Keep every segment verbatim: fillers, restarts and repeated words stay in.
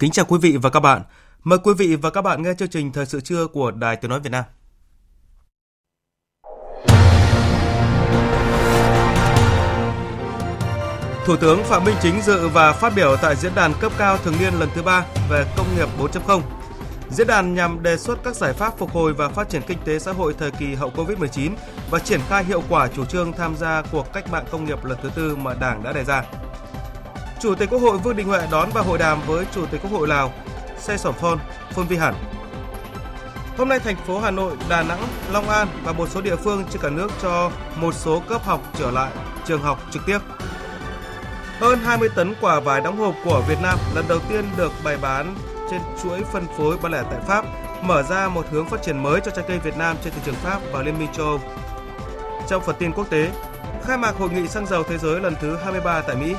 Kính chào quý vị và các bạn. Mời quý vị và các bạn nghe chương trình Thời sự trưa của Đài Tiếng nói Việt Nam. Thủ tướng Phạm Minh Chính dự và phát biểu tại diễn đàn cấp cao thường niên lần thứ ba về công nghiệp bốn chấm không. Diễn đàn nhằm đề xuất các giải pháp phục hồi và phát triển kinh tế xã hội thời kỳ hậu Covid mười chín và triển khai hiệu quả chủ trương tham gia cuộc cách mạng công nghiệp lần thứ tư mà Đảng đã đề ra. Chủ tịch Quốc hội Vương Đình Huệ đón và hội đàm với Chủ tịch Quốc hội Lào Say Sôm Phon, Phôn Vi Hẳn. Hôm nay, thành phố Hà Nội, Đà Nẵng, Long An và một số địa phương trên cả nước cho một số cấp học trở lại trường học trực tiếp. Hơn hai mươi tấn quả vải đóng hộp của Việt Nam lần đầu tiên được bày bán trên chuỗi phân phối bán lẻ tại Pháp, mở ra một hướng phát triển mới cho trái cây Việt Nam trên thị trường Pháp và Liên minh châu Âu. Trong phần tin quốc tế, khai mạc hội nghị xăng dầu thế giới lần thứ hai mươi ba tại Mỹ.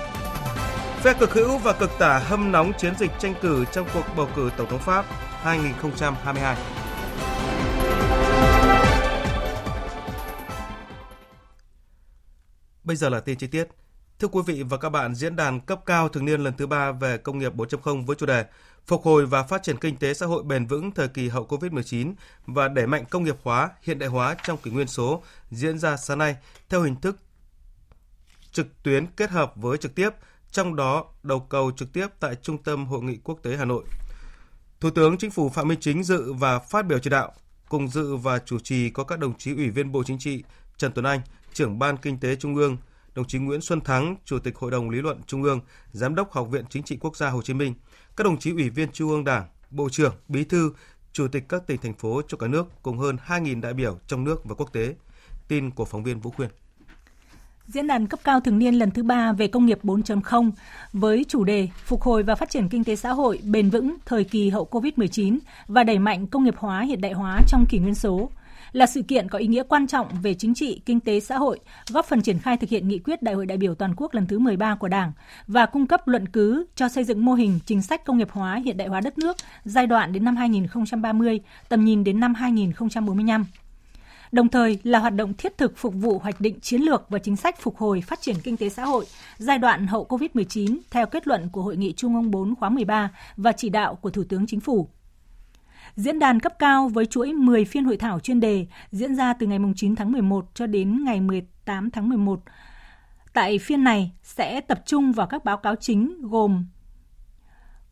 Phe cực hữu và cực tả hâm nóng chiến dịch tranh cử trong cuộc bầu cử Tổng thống Pháp hai không hai hai. Bây giờ là tin chi tiết. Thưa quý vị và các bạn, diễn đàn cấp cao thường niên lần thứ ba về công nghiệp bốn chấm không với chủ đề Phục hồi và phát triển kinh tế xã hội bền vững thời kỳ hậu Covid mười chín và đẩy mạnh công nghiệp hóa, hiện đại hóa trong kỷ nguyên số diễn ra sáng nay theo hình thức trực tuyến kết hợp với trực tiếp, trong đó đầu cầu trực tiếp tại Trung tâm Hội nghị Quốc tế Hà Nội. Thủ tướng Chính phủ Phạm Minh Chính dự và phát biểu chỉ đạo. Cùng dự và chủ trì có các đồng chí Ủy viên Bộ Chính trị Trần Tuấn Anh, Trưởng ban Kinh tế Trung ương, đồng chí Nguyễn Xuân Thắng, Chủ tịch Hội đồng Lý luận Trung ương, Giám đốc Học viện Chính trị Quốc gia Hồ Chí Minh, các đồng chí Ủy viên Trung ương Đảng, Bộ trưởng, Bí thư, Chủ tịch các tỉnh thành phố trong cả nước cùng hơn hai nghìn đại biểu trong nước và quốc tế. Tin của phóng viên Vũ Khuyên. Diễn đàn cấp cao thường niên lần thứ ba về công nghiệp bốn chấm không với chủ đề Phục hồi và phát triển kinh tế xã hội bền vững thời kỳ hậu Covid mười chín và đẩy mạnh công nghiệp hóa hiện đại hóa trong kỷ nguyên số là sự kiện có ý nghĩa quan trọng về chính trị, kinh tế, xã hội, góp phần triển khai thực hiện nghị quyết Đại hội đại biểu toàn quốc lần thứ mười ba của Đảng và cung cấp luận cứ cho xây dựng mô hình chính sách công nghiệp hóa hiện đại hóa đất nước giai đoạn đến năm hai không ba không, tầm nhìn đến năm hai không bốn năm. Đồng thời là hoạt động thiết thực phục vụ hoạch định chiến lược và chính sách phục hồi phát triển kinh tế xã hội giai đoạn hậu Covid mười chín theo kết luận của Hội nghị Trung ương bốn khóa mười ba và chỉ đạo của Thủ tướng Chính phủ. Diễn đàn cấp cao với chuỗi mười phiên hội thảo chuyên đề diễn ra từ ngày chín tháng mười một cho đến ngày mười tám tháng mười một. Tại phiên này sẽ tập trung vào các báo cáo chính gồm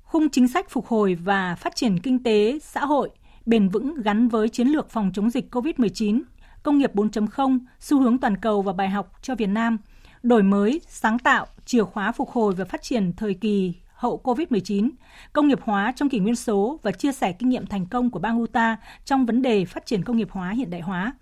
khung chính sách phục hồi và phát triển kinh tế xã hội bền vững gắn với chiến lược phòng chống dịch Covid mười chín, công nghiệp bốn chấm không, xu hướng toàn cầu và bài học cho Việt Nam, đổi mới, sáng tạo, chìa khóa phục hồi và phát triển thời kỳ hậu Covid mười chín, công nghiệp hóa trong kỷ nguyên số và chia sẻ kinh nghiệm thành công của bang Utah trong vấn đề phát triển công nghiệp hóa hiện đại hóa.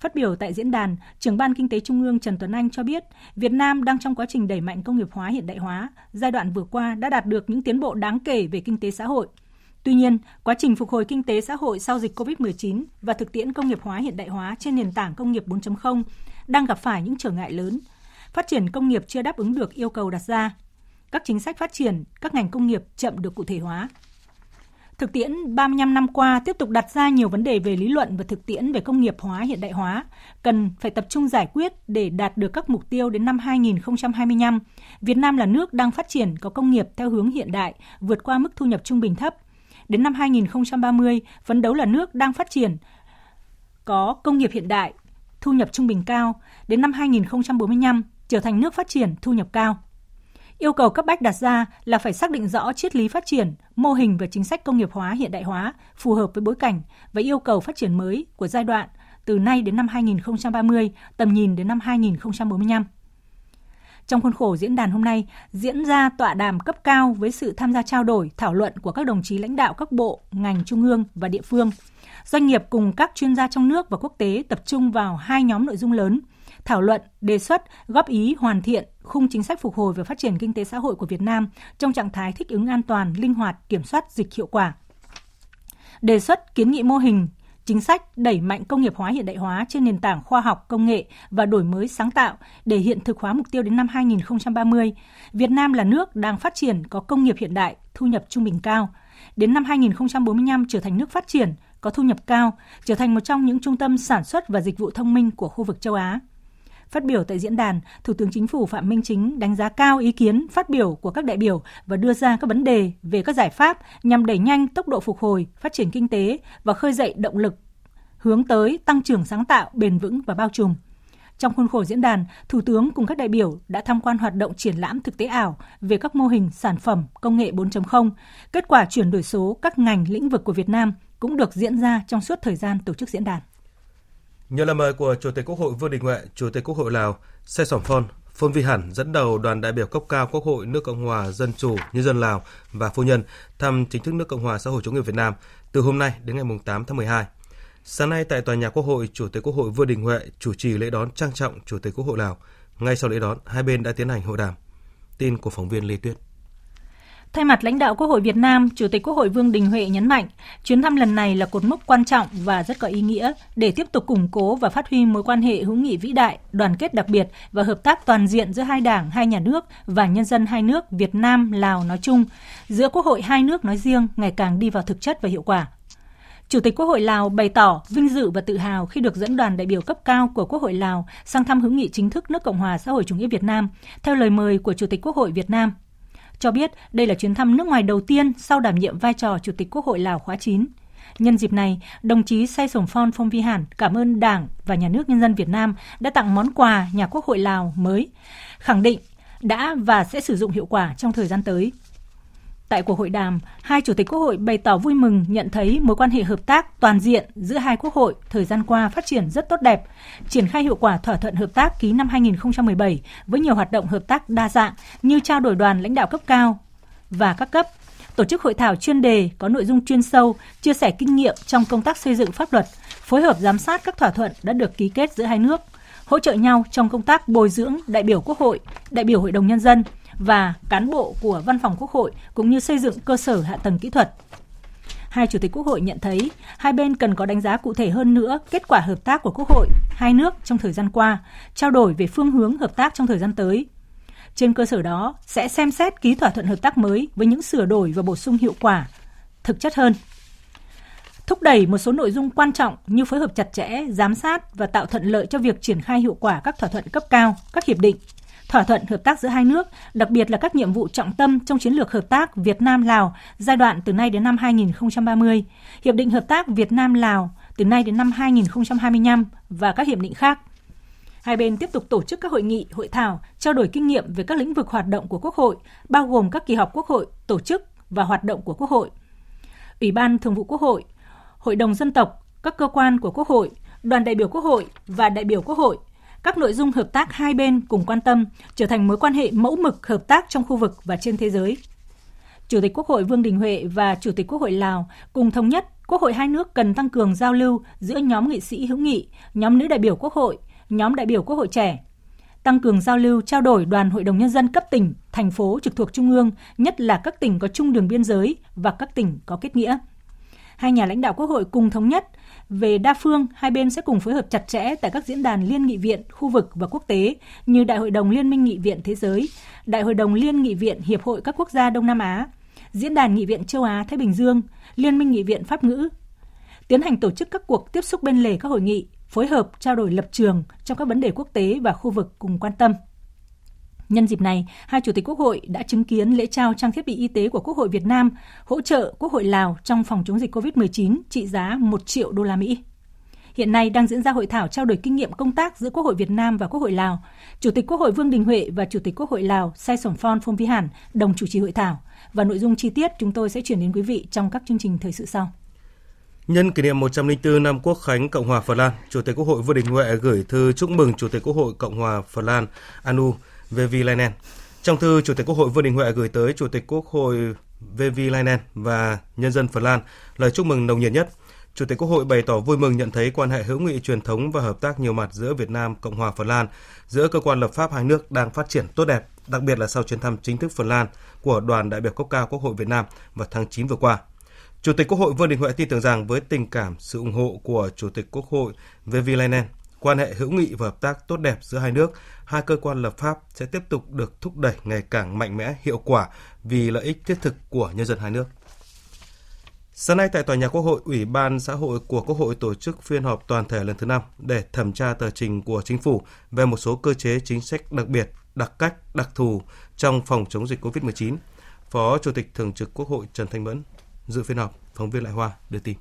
Phát biểu tại diễn đàn, Trưởng ban Kinh tế Trung ương Trần Tuấn Anh cho biết, Việt Nam đang trong quá trình đẩy mạnh công nghiệp hóa hiện đại hóa, giai đoạn vừa qua đã đạt được những tiến bộ đáng kể về kinh tế xã hội. Tuy nhiên, quá trình phục hồi kinh tế xã hội sau dịch Covid mười chín và thực tiễn công nghiệp hóa hiện đại hóa trên nền tảng công nghiệp bốn chấm không đang gặp phải những trở ngại lớn. Phát triển công nghiệp chưa đáp ứng được yêu cầu đặt ra. Các chính sách phát triển, các ngành công nghiệp chậm được cụ thể hóa. Thực tiễn ba mươi lăm năm qua tiếp tục đặt ra nhiều vấn đề về lý luận và thực tiễn về công nghiệp hóa hiện đại hóa, cần phải tập trung giải quyết để đạt được các mục tiêu đến năm hai không hai năm. Việt Nam là nước đang phát triển có công nghiệp theo hướng hiện đại, vượt qua mức thu nhập trung bình thấp. Đến năm hai không ba không, phấn đấu là nước đang phát triển, có công nghiệp hiện đại, thu nhập trung bình cao. Đến năm hai không bốn năm, trở thành nước phát triển, thu nhập cao. Yêu cầu cấp bách đặt ra là phải xác định rõ triết lý phát triển, mô hình và chính sách công nghiệp hóa hiện đại hóa phù hợp với bối cảnh và yêu cầu phát triển mới của giai đoạn từ nay đến năm hai không ba không, tầm nhìn đến năm hai không bốn năm. Trong khuôn khổ diễn đàn hôm nay, diễn ra tọa đàm cấp cao với sự tham gia trao đổi, thảo luận của các đồng chí lãnh đạo các bộ, ngành trung ương và địa phương. Doanh nghiệp cùng các chuyên gia trong nước và quốc tế tập trung vào hai nhóm nội dung lớn: thảo luận, đề xuất, góp ý hoàn thiện khung chính sách phục hồi và phát triển kinh tế xã hội của Việt Nam trong trạng thái thích ứng an toàn, linh hoạt, kiểm soát dịch hiệu quả. Đề xuất kiến nghị mô hình, chính sách đẩy mạnh công nghiệp hóa hiện đại hóa trên nền tảng khoa học, công nghệ và đổi mới sáng tạo để hiện thực hóa mục tiêu đến năm hai không ba không. Việt Nam là nước đang phát triển có công nghiệp hiện đại, thu nhập trung bình cao. Đến năm hai không bốn năm trở thành nước phát triển, có thu nhập cao, trở thành một trong những trung tâm sản xuất và dịch vụ thông minh của khu vực châu Á. Phát biểu tại diễn đàn, Thủ tướng Chính phủ Phạm Minh Chính đánh giá cao ý kiến phát biểu của các đại biểu và đưa ra các vấn đề về các giải pháp nhằm đẩy nhanh tốc độ phục hồi, phát triển kinh tế và khơi dậy động lực hướng tới tăng trưởng sáng tạo, bền vững và bao trùm. Trong khuôn khổ diễn đàn, Thủ tướng cùng các đại biểu đã tham quan hoạt động triển lãm thực tế ảo về các mô hình sản phẩm công nghệ bốn chấm không, kết quả chuyển đổi số các ngành lĩnh vực của Việt Nam cũng được diễn ra trong suốt thời gian tổ chức diễn đàn. Nhờ lời mời của Chủ tịch Quốc hội Vương Đình Huệ, Chủ tịch Quốc hội Lào Say Sôm Phon, Phon Vi Hẳn dẫn đầu đoàn đại biểu cấp cao Quốc hội nước Cộng hòa Dân chủ Nhân dân Lào và phu nhân thăm chính thức nước Cộng hòa xã hội chủ nghĩa Việt Nam từ hôm nay đến ngày tám tháng mười hai. Sáng nay tại tòa nhà Quốc hội, Chủ tịch Quốc hội Vương Đình Huệ chủ trì lễ đón trang trọng Chủ tịch Quốc hội Lào. Ngay sau lễ đón, hai bên đã tiến hành hội đàm. Tin của phóng viên Lê Tuyết. Thay mặt lãnh đạo Quốc hội Việt Nam, Chủ tịch Quốc hội Vương Đình Huệ nhấn mạnh, chuyến thăm lần này là cột mốc quan trọng và rất có ý nghĩa để tiếp tục củng cố và phát huy mối quan hệ hữu nghị vĩ đại, đoàn kết đặc biệt và hợp tác toàn diện giữa hai đảng, hai nhà nước và nhân dân hai nước Việt Nam, Lào nói chung, giữa Quốc hội hai nước nói riêng ngày càng đi vào thực chất và hiệu quả. Chủ tịch Quốc hội Lào bày tỏ vinh dự và tự hào khi được dẫn đoàn đại biểu cấp cao của Quốc hội Lào sang thăm hữu nghị chính thức nước Cộng hòa xã hội chủ nghĩa Việt Nam theo lời mời của Chủ tịch Quốc hội Việt Nam. Cho biết đây là chuyến thăm nước ngoài đầu tiên sau đảm nhiệm vai trò Chủ tịch Quốc hội Lào khóa chín. Nhân dịp này, đồng chí Say Sôm Phon Phong Vi Hẳn cảm ơn Đảng và Nhà nước Nhân dân Việt Nam đã tặng món quà nhà Quốc hội Lào mới, khẳng định đã và sẽ sử dụng hiệu quả trong thời gian tới. Tại cuộc hội đàm, hai Chủ tịch Quốc hội bày tỏ vui mừng nhận thấy mối quan hệ hợp tác toàn diện giữa hai Quốc hội thời gian qua phát triển rất tốt đẹp, triển khai hiệu quả thỏa thuận hợp tác ký năm hai không một bảy với nhiều hoạt động hợp tác đa dạng như trao đổi đoàn lãnh đạo cấp cao và các cấp, tổ chức hội thảo chuyên đề có nội dung chuyên sâu, chia sẻ kinh nghiệm trong công tác xây dựng pháp luật, phối hợp giám sát các thỏa thuận đã được ký kết giữa hai nước, hỗ trợ nhau trong công tác bồi dưỡng đại biểu Quốc hội, đại biểu Hội đồng Nhân dân và cán bộ của Văn phòng Quốc hội cũng như xây dựng cơ sở hạ tầng kỹ thuật. Hai Chủ tịch Quốc hội nhận thấy hai bên cần có đánh giá cụ thể hơn nữa kết quả hợp tác của Quốc hội hai nước trong thời gian qua, trao đổi về phương hướng hợp tác trong thời gian tới. Trên cơ sở đó sẽ xem xét ký thỏa thuận hợp tác mới với những sửa đổi và bổ sung hiệu quả, thực chất hơn. Thúc đẩy một số nội dung quan trọng như phối hợp chặt chẽ, giám sát và tạo thuận lợi cho việc triển khai hiệu quả các thỏa thuận cấp cao, các hiệp định, thỏa thuận hợp tác giữa hai nước, đặc biệt là các nhiệm vụ trọng tâm trong chiến lược hợp tác Việt Nam-Lào giai đoạn từ nay đến năm hai không ba không, hiệp định hợp tác Việt Nam-Lào từ nay đến năm hai không hai lăm và các hiệp định khác. Hai bên tiếp tục tổ chức các hội nghị, hội thảo, trao đổi kinh nghiệm về các lĩnh vực hoạt động của Quốc hội, bao gồm các kỳ họp Quốc hội, tổ chức và hoạt động của Quốc hội, Ủy ban Thường vụ Quốc hội, Hội đồng Dân tộc, các cơ quan của Quốc hội, đoàn đại biểu Quốc hội và đại biểu Quốc hội. Các nội dung hợp tác hai bên cùng quan tâm trở thành mối quan hệ mẫu mực hợp tác trong khu vực và trên thế giới. Chủ tịch Quốc hội Vương Đình Huệ và Chủ tịch Quốc hội Lào cùng thống nhất Quốc hội hai nước cần tăng cường giao lưu giữa nhóm nghị sĩ hữu nghị, nhóm nữ đại biểu Quốc hội, nhóm đại biểu Quốc hội trẻ. Tăng cường giao lưu, trao đổi đoàn Hội đồng Nhân dân cấp tỉnh, thành phố trực thuộc Trung ương, nhất là các tỉnh có chung đường biên giới và các tỉnh có kết nghĩa. Hai nhà lãnh đạo Quốc hội cùng thống nhất về đa phương, hai bên sẽ cùng phối hợp chặt chẽ tại các diễn đàn liên nghị viện, khu vực và quốc tế như Đại hội đồng Liên minh Nghị viện Thế giới, Đại hội đồng Liên nghị viện Hiệp hội các quốc gia Đông Nam Á, Diễn đàn Nghị viện Châu Á-Thái Bình Dương, Liên minh Nghị viện Pháp ngữ. Tiến hành tổ chức các cuộc tiếp xúc bên lề các hội nghị, phối hợp trao đổi lập trường trong các vấn đề quốc tế và khu vực cùng quan tâm. Nhân dịp này, hai Chủ tịch Quốc hội đã chứng kiến lễ trao trang thiết bị y tế của Quốc hội Việt Nam hỗ trợ Quốc hội Lào trong phòng chống dịch covid mười chín trị giá một triệu đô la Mỹ. Hiện nay đang diễn ra hội thảo trao đổi kinh nghiệm công tác giữa Quốc hội Việt Nam và Quốc hội Lào. Chủ tịch Quốc hội Vương Đình Huệ và Chủ tịch Quốc hội Lào Say Sôm Phon Phong Vi Hẳn đồng chủ trì hội thảo. Và nội dung chi tiết chúng tôi sẽ chuyển đến quý vị trong các chương trình thời sự sau. Nhân kỷ niệm một trăm lẻ bốn năm Quốc khánh Cộng hòa Phần Lan, Chủ tịch Quốc hội Vương Đình Huệ gửi thư chúc mừng Chủ tịch Quốc hội Cộng hòa Phần Lan Anu Vehviläinen. Trong thư, Chủ tịch Quốc hội Vương Đình Huệ gửi tới Chủ tịch Quốc hội Vehviläinen và nhân dân Phần Lan lời chúc mừng nồng nhiệt nhất. Chủ tịch Quốc hội bày tỏ vui mừng nhận thấy quan hệ hữu nghị truyền thống và hợp tác nhiều mặt giữa Việt Nam, Cộng hòa Phần Lan, giữa cơ quan lập pháp hai nước đang phát triển tốt đẹp, đặc biệt là sau chuyến thăm chính thức Phần Lan của đoàn đại biểu cấp cao Quốc hội Việt Nam vào tháng chín vừa qua. Chủ tịch Quốc hội Vương Đình Huệ tin tưởng rằng với tình cảm, sự ủng hộ của Chủ tịch Quốc hội Vehviläinen, quan hệ hữu nghị và hợp tác tốt đẹp giữa hai nước, hai cơ quan lập pháp sẽ tiếp tục được thúc đẩy ngày càng mạnh mẽ, hiệu quả vì lợi ích thiết thực của nhân dân hai nước. Sáng nay tại Tòa nhà Quốc hội, Ủy ban Xã hội của Quốc hội tổ chức phiên họp toàn thể lần thứ năm để thẩm tra tờ trình của Chính phủ về một số cơ chế chính sách đặc biệt, đặc cách, đặc thù trong phòng chống dịch covid mười chín. Phó Chủ tịch Thường trực Quốc hội Trần Thanh Mẫn dự phiên họp, phóng viên Lại Hoa đưa tin.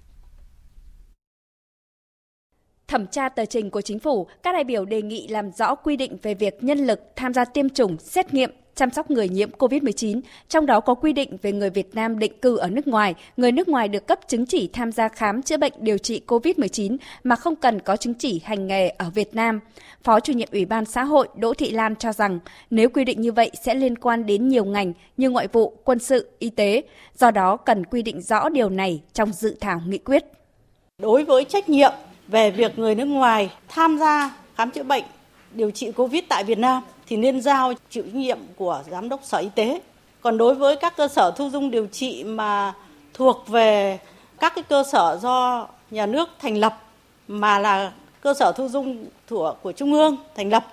Thẩm tra tờ trình của Chính phủ, các đại biểu đề nghị làm rõ quy định về việc nhân lực tham gia tiêm chủng, xét nghiệm, chăm sóc người nhiễm covid mười chín, trong đó có quy định về người Việt Nam định cư ở nước ngoài, người nước ngoài được cấp chứng chỉ tham gia khám chữa bệnh điều trị covid mười chín mà không cần có chứng chỉ hành nghề ở Việt Nam. Phó Chủ nhiệm Ủy ban Xã hội Đỗ Thị Lan cho rằng nếu quy định như vậy sẽ liên quan đến nhiều ngành như ngoại vụ, quân sự, y tế, do đó cần quy định rõ điều này trong dự thảo nghị quyết. Đối với trách nhiệm về việc người nước ngoài tham gia khám chữa bệnh điều trị Covid tại Việt Nam thì nên giao chịu trách nhiệm của Giám đốc Sở Y tế. Còn đối với các cơ sở thu dung điều trị mà thuộc về các cái cơ sở do nhà nước thành lập mà là cơ sở thu dung của, của Trung ương thành lập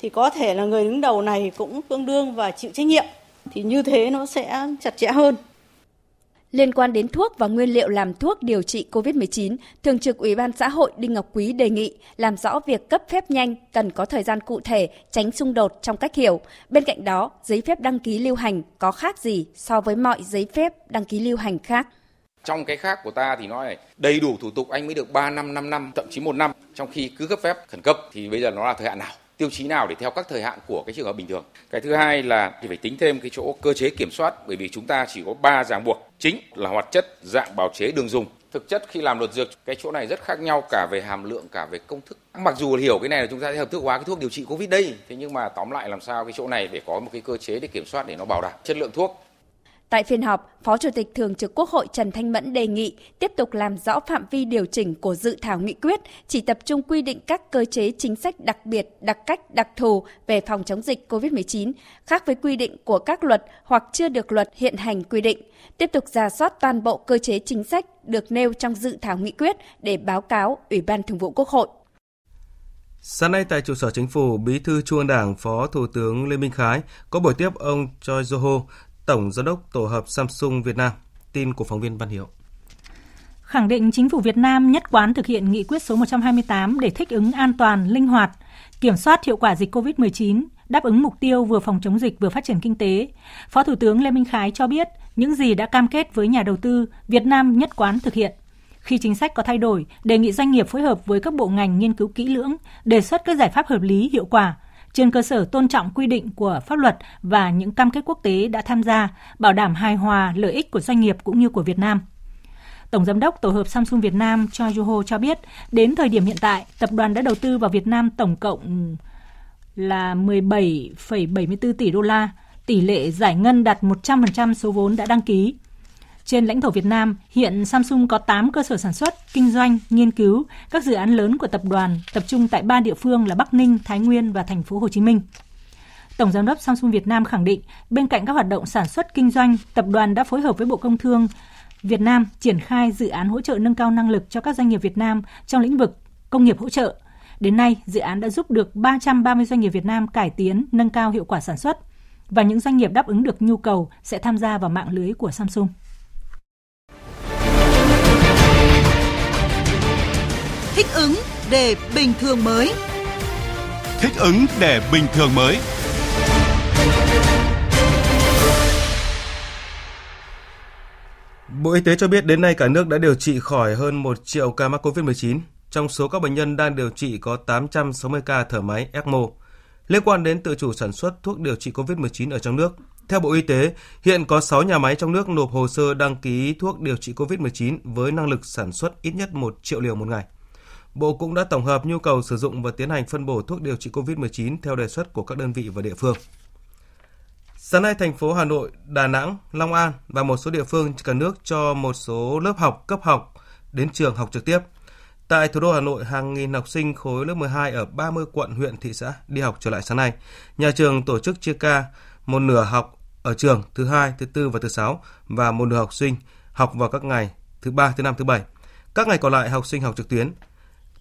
thì có thể là người đứng đầu này cũng tương đương và chịu trách nhiệm. Thì như thế nó sẽ chặt chẽ hơn. Liên quan đến thuốc và nguyên liệu làm thuốc điều trị covid mười chín, Thường trực Ủy ban Xã hội Đinh Ngọc Quý đề nghị làm rõ việc cấp phép nhanh cần có thời gian cụ thể, tránh xung đột trong cách hiểu. Bên cạnh đó, giấy phép đăng ký lưu hành có khác gì so với mọi giấy phép đăng ký lưu hành khác? Trong cái khác của ta thì nói này, đầy đủ thủ tục anh mới được ba năm, năm năm, thậm chí một năm. Trong khi cứ cấp phép khẩn cấp thì bây giờ nó là thời hạn nào? Tiêu chí nào để theo các thời hạn của cái trường hợp bình thường. Cái thứ hai là thì phải tính thêm cái chỗ cơ chế kiểm soát, bởi vì chúng ta chỉ có ba ràng buộc chính là hoạt chất, dạng bào chế, đường dùng. Thực chất khi làm luật dược cái chỗ này rất khác nhau cả về hàm lượng cả về công thức. Mặc dù hiểu cái này là chúng ta sẽ hợp thức hóa cái thuốc điều trị Covid đây, thế nhưng mà tóm lại làm sao cái chỗ này để có một cái cơ chế để kiểm soát để nó bảo đảm chất lượng thuốc. Tại phiên họp, Phó Chủ tịch Thường trực Quốc hội Trần Thanh Mẫn đề nghị tiếp tục làm rõ phạm vi điều chỉnh của dự thảo nghị quyết, chỉ tập trung quy định các cơ chế chính sách đặc biệt, đặc cách, đặc thù về phòng chống dịch covid mười chín, khác với quy định của các luật hoặc chưa được luật hiện hành quy định. Tiếp tục rà soát toàn bộ cơ chế chính sách được nêu trong dự thảo nghị quyết để báo cáo Ủy ban Thường vụ Quốc hội. Sáng nay tại trụ sở Chính phủ, Bí thư Trung ương Đảng, Phó Thủ tướng Lê Minh Khái có buổi tiếp ông Choi Jo-ho, Tổng Giám đốc Tổ hợp Samsung Việt Nam. Tin của phóng viên Văn Hiếu. Khẳng định Chính phủ Việt Nam nhất quán thực hiện nghị quyết số một trăm hai mươi tám để thích ứng an toàn, linh hoạt, kiểm soát hiệu quả dịch covid mười chín, đáp ứng mục tiêu vừa phòng chống dịch vừa phát triển kinh tế. Phó Thủ tướng Lê Minh Khái cho biết những gì đã cam kết với nhà đầu tư, Việt Nam nhất quán thực hiện. Khi chính sách có thay đổi, đề nghị doanh nghiệp phối hợp với các bộ ngành nghiên cứu kỹ lưỡng, đề xuất các giải pháp hợp lý, hiệu quả, trên cơ sở tôn trọng quy định của pháp luật và những cam kết quốc tế đã tham gia, bảo đảm hài hòa lợi ích của doanh nghiệp cũng như của Việt Nam. Tổng Giám đốc Tổ hợp Samsung Việt Nam Choi Jo-ho cho biết, đến thời điểm hiện tại, tập đoàn đã đầu tư vào Việt Nam tổng cộng là mười bảy phẩy bảy mươi tư tỷ đô la, tỷ lệ giải ngân đạt một trăm phần trăm số vốn đã đăng ký. Trên lãnh thổ Việt Nam, hiện Samsung có tám cơ sở sản xuất, kinh doanh, nghiên cứu. Các dự án lớn của tập đoàn tập trung tại ba địa phương là Bắc Ninh, Thái Nguyên và thành phố Hồ Chí Minh. Tổng Giám đốc Samsung Việt Nam khẳng định, bên cạnh các hoạt động sản xuất, kinh doanh, tập đoàn đã phối hợp với Bộ Công Thương Việt Nam triển khai dự án hỗ trợ nâng cao năng lực cho các doanh nghiệp Việt Nam trong lĩnh vực công nghiệp hỗ trợ. Đến nay, dự án đã giúp được ba trăm ba mươi doanh nghiệp Việt Nam cải tiến, nâng cao hiệu quả sản xuất. Và những doanh nghiệp đáp ứng được nhu cầu sẽ tham gia vào mạng lưới của Samsung. Thích ứng để bình thường mới. Thích ứng để bình thường mới. Bộ Y tế cho biết đến nay cả nước đã điều trị khỏi hơn một triệu ca mắc covid mười chín. Trong số các bệnh nhân đang điều trị có tám trăm sáu mươi ca thở máy ECMO. Liên quan đến tự chủ sản xuất thuốc điều trị covid mười chín ở trong nước, theo Bộ Y tế, hiện có sáu nhà máy trong nước nộp hồ sơ đăng ký thuốc điều trị covid mười chín với năng lực sản xuất ít nhất một triệu liều một ngày. Bộ cũng đã tổng hợp nhu cầu sử dụng và tiến hành phân bổ thuốc điều trị covid mười chín theo đề xuất của các đơn vị và địa phương. Sáng nay, thành phố Hà Nội, Đà Nẵng, Long An và một số địa phương trên cả nước cho một số lớp học cấp học đến trường học trực tiếp. Tại thủ đô Hà Nội, hàng nghìn học sinh khối lớp mười hai ở ba mươi quận, huyện, thị xã đi học trở lại sáng nay. Nhà trường tổ chức chia ca một nửa học ở trường thứ hai, thứ tư và thứ sáu và một nửa học sinh học vào các ngày thứ ba, thứ năm, thứ bảy. Các ngày còn lại học sinh học trực tuyến.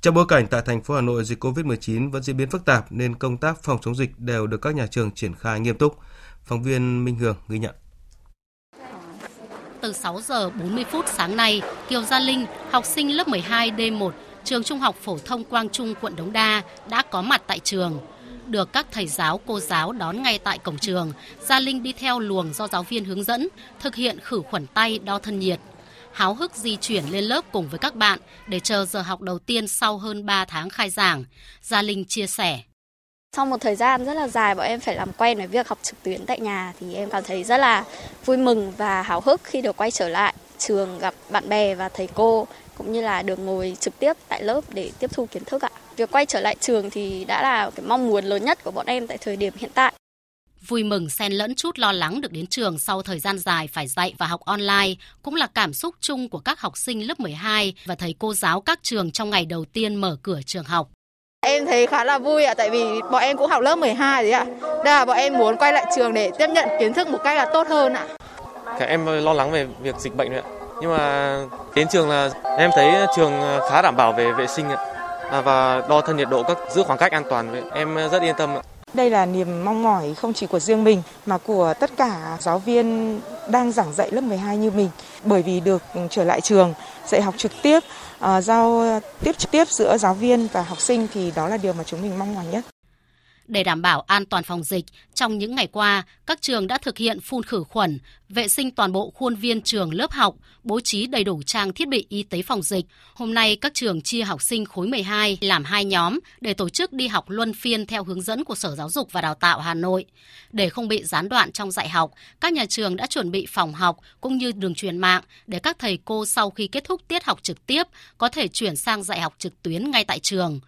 Trong bối cảnh tại thành phố Hà Nội dịch covid mười chín vẫn diễn biến phức tạp nên công tác phòng chống dịch đều được các nhà trường triển khai nghiêm túc. Phóng viên Minh Hường ghi nhận. Từ sáu giờ bốn mươi phút sáng nay, Kiều Gia Linh, học sinh lớp mười hai D một, trường Trung học phổ thông Quang Trung, quận Đống Đa đã có mặt tại trường. Được các thầy giáo, cô giáo đón ngay tại cổng trường, Gia Linh đi theo luồng do giáo viên hướng dẫn, thực hiện khử khuẩn tay, đo thân nhiệt. Háo hức di chuyển lên lớp cùng với các bạn để chờ giờ học đầu tiên sau hơn ba tháng khai giảng, Gia Linh chia sẻ. Sau một thời gian rất là dài bọn em phải làm quen với việc học trực tuyến tại nhà thì em cảm thấy rất là vui mừng và háo hức khi được quay trở lại trường gặp bạn bè và thầy cô cũng như là được ngồi trực tiếp tại lớp để tiếp thu kiến thức ạ. Việc quay trở lại trường thì đã là cái mong muốn lớn nhất của bọn em tại thời điểm hiện tại. Vui mừng xen lẫn chút lo lắng được đến trường sau thời gian dài phải dạy và học online cũng là cảm xúc chung của các học sinh lớp mười hai và thầy cô giáo các trường trong ngày đầu tiên mở cửa trường học. Em thấy khá là vui ạ, tại vì bọn em cũng học lớp mười hai đấy ạ. Đây là bọn em muốn quay lại trường để tiếp nhận kiến thức một cách là tốt hơn ạ. Các em lo lắng về việc dịch bệnh đấy ạ. Nhưng mà đến trường là em thấy trường khá đảm bảo về vệ sinh ạ. Và đo thân nhiệt độ, các giữ khoảng cách an toàn, em rất yên tâm ạ. Đây là niềm mong mỏi không chỉ của riêng mình mà của tất cả giáo viên đang giảng dạy lớp mười hai như mình. Bởi vì được trở lại trường, dạy học trực tiếp, giao tiếp trực tiếp giữa giáo viên và học sinh thì đó là điều mà chúng mình mong mỏi nhất. Để đảm bảo an toàn phòng dịch, trong những ngày qua, các trường đã thực hiện phun khử khuẩn, vệ sinh toàn bộ khuôn viên trường lớp học, bố trí đầy đủ trang thiết bị y tế phòng dịch. Hôm nay, các trường chia học sinh khối mười hai làm hai nhóm để tổ chức đi học luân phiên theo hướng dẫn của Sở Giáo dục và Đào tạo Hà Nội. Để không bị gián đoạn trong dạy học, các nhà trường đã chuẩn bị phòng học cũng như đường truyền mạng để các thầy cô sau khi kết thúc tiết học trực tiếp có thể chuyển sang dạy học trực tuyến ngay tại trường.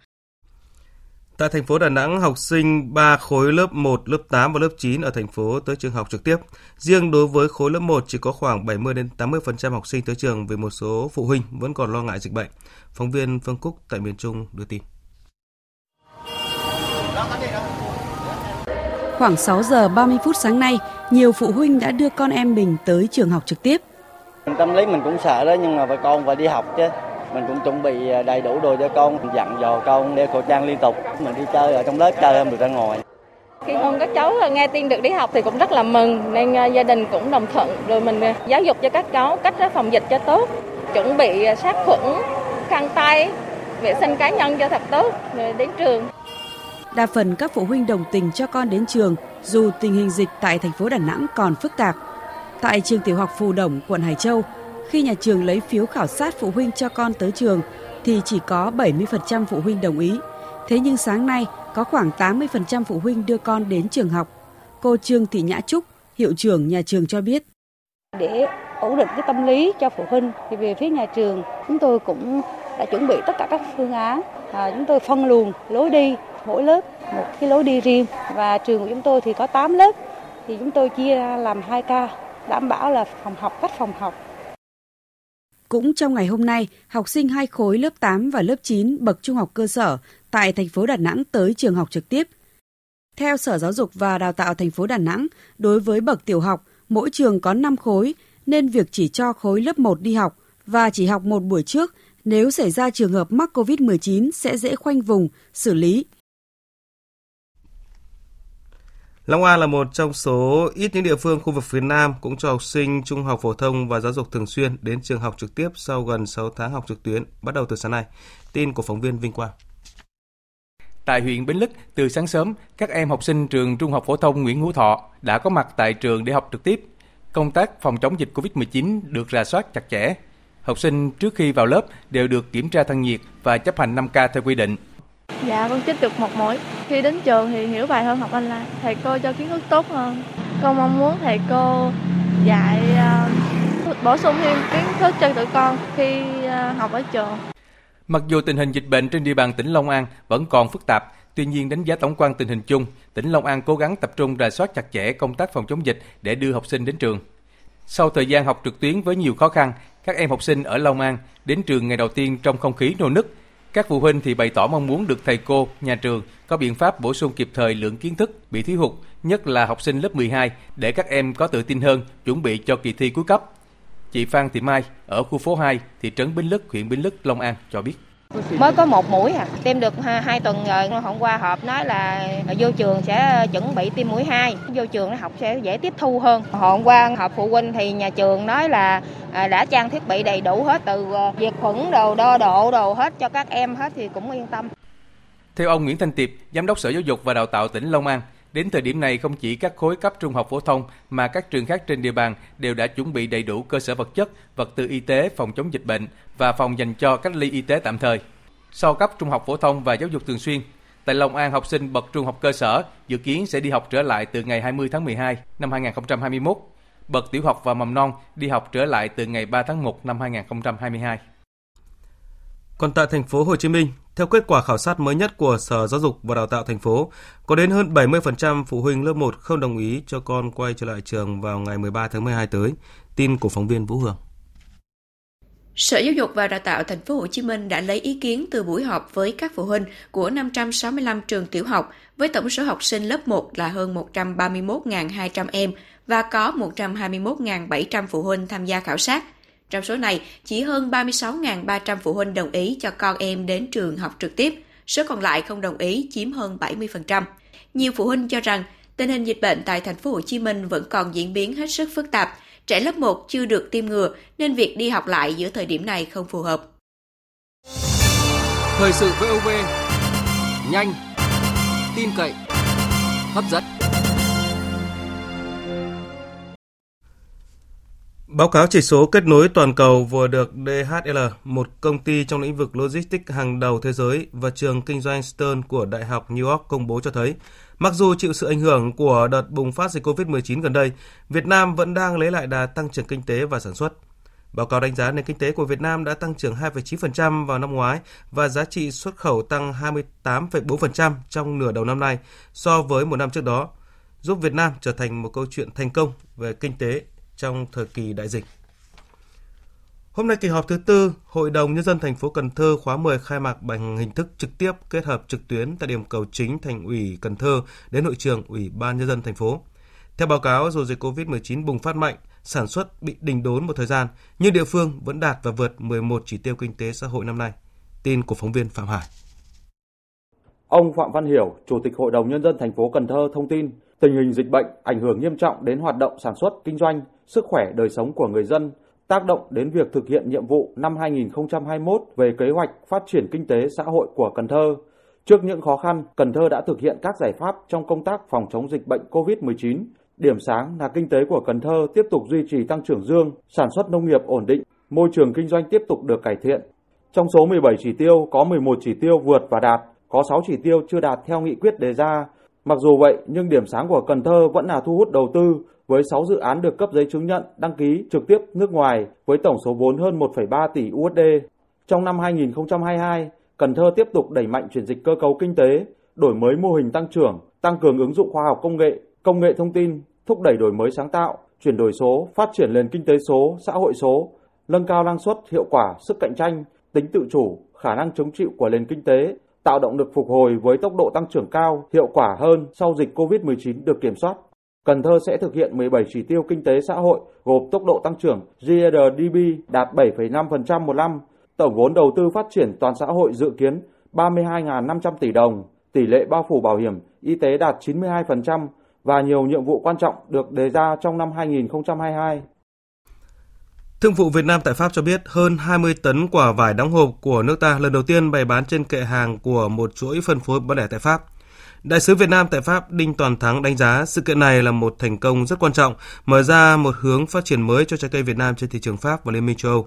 Tại thành phố Đà Nẵng, học sinh ba khối lớp một, lớp tám và lớp chín ở thành phố tới trường học trực tiếp. Riêng đối với khối lớp một chỉ có khoảng bảy mươi đến tám mươi phần trăm học sinh tới trường vì một số phụ huynh vẫn còn lo ngại dịch bệnh. Phóng viên Phương Cúc tại miền Trung đưa tin. Khoảng sáu giờ ba mươi phút sáng nay, nhiều phụ huynh đã đưa con em mình tới trường học trực tiếp. Tâm lý mình cũng sợ đó nhưng mà phải con phải đi học chứ. Mình cũng chuẩn bị đầy đủ đồ cho con, mình dặn dò con đeo khẩu trang liên tục. Mình đi chơi ở trong lớp chơi không được ra ngoài. Khi con các cháu nghe tin được đi học thì cũng rất là mừng, nên gia đình cũng đồng thuận. Rồi mình giáo dục cho các cháu cách phòng dịch cho tốt, chuẩn bị sát khuẩn, khăn tay, vệ sinh cá nhân cho thật tốt rồi đến trường. Đa phần các phụ huynh đồng tình cho con đến trường, dù tình hình dịch tại thành phố Đà Nẵng còn phức tạp. Tại trường tiểu học Phù Đồng, quận Hải Châu, khi nhà trường lấy phiếu khảo sát phụ huynh cho con tới trường thì chỉ có bảy mươi phần trăm phụ huynh đồng ý. Thế nhưng sáng nay có khoảng tám mươi phần trăm phụ huynh đưa con đến trường học. Cô Trương Thị Nhã Trúc, hiệu trưởng nhà trường cho biết. Để ổn định cái tâm lý cho phụ huynh thì về phía nhà trường chúng tôi cũng đã chuẩn bị tất cả các phương án. À, chúng tôi phân luồng lối đi mỗi lớp một cái lối đi riêng và trường của chúng tôi thì có tám lớp thì chúng tôi chia làm hai ca đảm bảo là phòng học cách phòng học. Cũng trong ngày hôm nay, học sinh hai khối lớp tám và lớp chín bậc trung học cơ sở tại thành phố Đà Nẵng tới trường học trực tiếp. Theo Sở Giáo dục và Đào tạo thành phố Đà Nẵng, đối với bậc tiểu học, mỗi trường có năm khối nên việc chỉ cho khối lớp một đi học và chỉ học một buổi trước nếu xảy ra trường hợp mắc covid mười chín sẽ dễ khoanh vùng, xử lý. Long An là một trong số ít những địa phương khu vực phía Nam cũng cho học sinh trung học phổ thông và giáo dục thường xuyên đến trường học trực tiếp sau gần sáu tháng học trực tuyến bắt đầu từ sáng nay. Tin của phóng viên Vinh Quang. Tại huyện Bến Lức, từ sáng sớm, các em học sinh trường Trung học phổ thông Nguyễn Hữu Thọ đã có mặt tại trường để học trực tiếp. Công tác phòng chống dịch covid mười chín được rà soát chặt chẽ. Học sinh trước khi vào lớp đều được kiểm tra thân nhiệt và chấp hành năm K theo quy định. Dạ, con chích được một mũi. Khi đến trường thì hiểu bài hơn, học online. Thầy cô cho kiến thức tốt hơn. Con mong muốn thầy cô dạy uh, bổ sung thêm kiến thức cho tụi con khi uh, học ở trường. Mặc dù tình hình dịch bệnh trên địa bàn tỉnh Long An vẫn còn phức tạp, Tuy nhiên, đánh giá tổng quan tình hình chung, tỉnh Long An cố gắng tập trung rà soát chặt chẽ công tác phòng chống dịch để đưa học sinh đến trường. Sau thời gian học trực tuyến với nhiều khó khăn, các em học sinh ở Long An đến trường ngày đầu tiên trong không khí nô nức. Các phụ huynh thì bày tỏ mong muốn được thầy cô, nhà trường có biện pháp bổ sung kịp thời lượng kiến thức bị thiếu hụt, nhất là học sinh lớp mười hai, để các em có tự tin hơn chuẩn bị cho kỳ thi cuối cấp. Chị Phan Thị Mai ở khu phố hai, thị trấn Bến Lức, huyện Bến Lức, Long An cho biết. Mới có một mũi à, tiêm được hai tuần rồi, hôm qua họp nói là vô trường sẽ chuẩn bị tiêm mũi hai, vô trường nó học sẽ dễ tiếp thu hơn. Hôm qua họp phụ huynh thì nhà trường nói là đã trang thiết bị đầy đủ hết, từ diệt khuẩn đồ, đo độ đồ hết cho các em hết thì cũng yên tâm. Theo ông Nguyễn Thanh Tiệp, Giám đốc Sở Giáo dục và Đào tạo tỉnh Long An, đến thời điểm này không chỉ các khối cấp trung học phổ thông mà các trường khác trên địa bàn đều đã chuẩn bị đầy đủ cơ sở vật chất, vật tư y tế phòng chống dịch bệnh và phòng dành cho cách ly y tế tạm thời. Sau cấp trung học phổ thông và giáo dục thường xuyên, tại Long An học sinh bậc trung học cơ sở dự kiến sẽ đi học trở lại từ ngày hai mươi tháng mười hai năm hai nghìn không trăm hai mươi mốt, bậc tiểu học và mầm non đi học trở lại từ ngày ba tháng một năm hai nghìn không trăm hai mươi hai. Còn tại thành phố Hồ Chí Minh, theo kết quả khảo sát mới nhất của Sở Giáo dục và Đào tạo thành phố, có đến hơn bảy mươi phần trăm phụ huynh lớp một không đồng ý cho con quay trở lại trường vào ngày mười ba tháng mười hai tới. Tin của phóng viên Vũ Hường. Sở Giáo dục và Đào tạo thành phố Hồ Chí Minh đã lấy ý kiến từ buổi họp với các phụ huynh của năm trăm sáu mươi lăm trường tiểu học với tổng số học sinh lớp một là hơn một trăm ba mươi mốt nghìn hai trăm em và có một trăm hai mươi mốt nghìn bảy trăm phụ huynh tham gia khảo sát. Trong số này, chỉ hơn ba mươi sáu nghìn ba trăm phụ huynh đồng ý cho con em đến trường học trực tiếp, số còn lại không đồng ý chiếm hơn bảy mươi phần trăm. Nhiều phụ huynh cho rằng tình hình dịch bệnh tại thành phố Hồ Chí Minh vẫn còn diễn biến hết sức phức tạp, trẻ lớp một chưa được tiêm ngừa nên việc đi học lại giữa thời điểm này không phù hợp. Thời sự vê o vê nhanh, tin cậy, hấp dẫn. Báo cáo chỉ số kết nối toàn cầu vừa được đê hát lờ, một công ty trong lĩnh vực logistics hàng đầu thế giới và trường kinh doanh Stern của Đại học New York công bố cho thấy, mặc dù chịu sự ảnh hưởng của đợt bùng phát dịch covid mười chín gần đây, Việt Nam vẫn đang lấy lại đà tăng trưởng kinh tế và sản xuất. Báo cáo đánh giá nền kinh tế của Việt Nam đã tăng trưởng hai phẩy chín phần trăm vào năm ngoái và giá trị xuất khẩu tăng hai mươi tám phẩy bốn phần trăm trong nửa đầu năm nay so với một năm trước đó, giúp Việt Nam trở thành một câu chuyện thành công về kinh tế trong thời kỳ đại dịch. Hôm nay kỳ họp thứ tư, Hội đồng Nhân dân thành phố Cần Thơ khóa mười khai mạc bằng hình thức trực tiếp kết hợp trực tuyến tại điểm cầu chính Thành ủy Cần Thơ đến hội trường Ủy ban Nhân dân thành phố. Theo báo cáo, dù dịch covid mười chín bùng phát mạnh, sản xuất bị đình đốn một thời gian, nhưng địa phương vẫn đạt và vượt mười một chỉ tiêu kinh tế xã hội năm nay. Tin của phóng viên Phạm Hải. Ông Phạm Văn Hiểu, Chủ tịch Hội đồng Nhân dân thành phố Cần Thơ thông tin, tình hình dịch bệnh ảnh hưởng nghiêm trọng đến hoạt động sản xuất, kinh doanh, sức khỏe, đời sống của người dân, tác động đến việc thực hiện nhiệm vụ năm hai nghìn không trăm hai mươi mốt về kế hoạch phát triển kinh tế xã hội của Cần Thơ. Trước những khó khăn, Cần Thơ đã thực hiện các giải pháp trong công tác phòng chống dịch bệnh covid mười chín. Điểm sáng là kinh tế của Cần Thơ tiếp tục duy trì tăng trưởng dương, sản xuất nông nghiệp ổn định, môi trường kinh doanh tiếp tục được cải thiện. Trong số mười bảy chỉ tiêu, có mười một chỉ tiêu vượt và đạt, có sáu chỉ tiêu chưa đạt theo nghị quyết đề ra. Mặc dù vậy, nhưng điểm sáng của Cần Thơ vẫn là thu hút đầu tư, với sáu dự án được cấp giấy chứng nhận đăng ký trực tiếp nước ngoài với tổng số vốn hơn một phẩy ba tỷ u ét đê. Trong năm hai nghìn không trăm hai mươi hai, Cần Thơ tiếp tục đẩy mạnh chuyển dịch cơ cấu kinh tế, đổi mới mô hình tăng trưởng, tăng cường ứng dụng khoa học công nghệ, công nghệ thông tin, thúc đẩy đổi mới sáng tạo, chuyển đổi số, phát triển nền kinh tế số, xã hội số, nâng cao năng suất, hiệu quả, sức cạnh tranh, tính tự chủ, khả năng chống chịu của nền kinh tế, tạo động lực phục hồi với tốc độ tăng trưởng cao, hiệu quả hơn sau dịch covid mười chín được kiểm soát. Cần Thơ sẽ thực hiện mười bảy chỉ tiêu kinh tế xã hội gồm tốc độ tăng trưởng giê rờ đê pê đạt bảy phẩy năm phần trăm một năm, tổng vốn đầu tư phát triển toàn xã hội dự kiến ba mươi hai nghìn năm trăm tỷ đồng, tỷ lệ bao phủ bảo hiểm, y tế đạt chín mươi hai phần trăm và nhiều nhiệm vụ quan trọng được đề ra trong năm hai nghìn không trăm hai mươi hai. Thương vụ Việt Nam tại Pháp cho biết hơn hai mươi tấn quả vải đóng hộp của nước ta lần đầu tiên bày bán trên kệ hàng của một chuỗi phân phối bán lẻ tại Pháp. Đại sứ Việt Nam tại Pháp Đinh Toàn Thắng đánh giá sự kiện này là một thành công rất quan trọng, mở ra một hướng phát triển mới cho trái cây Việt Nam trên thị trường Pháp và Liên minh châu Âu.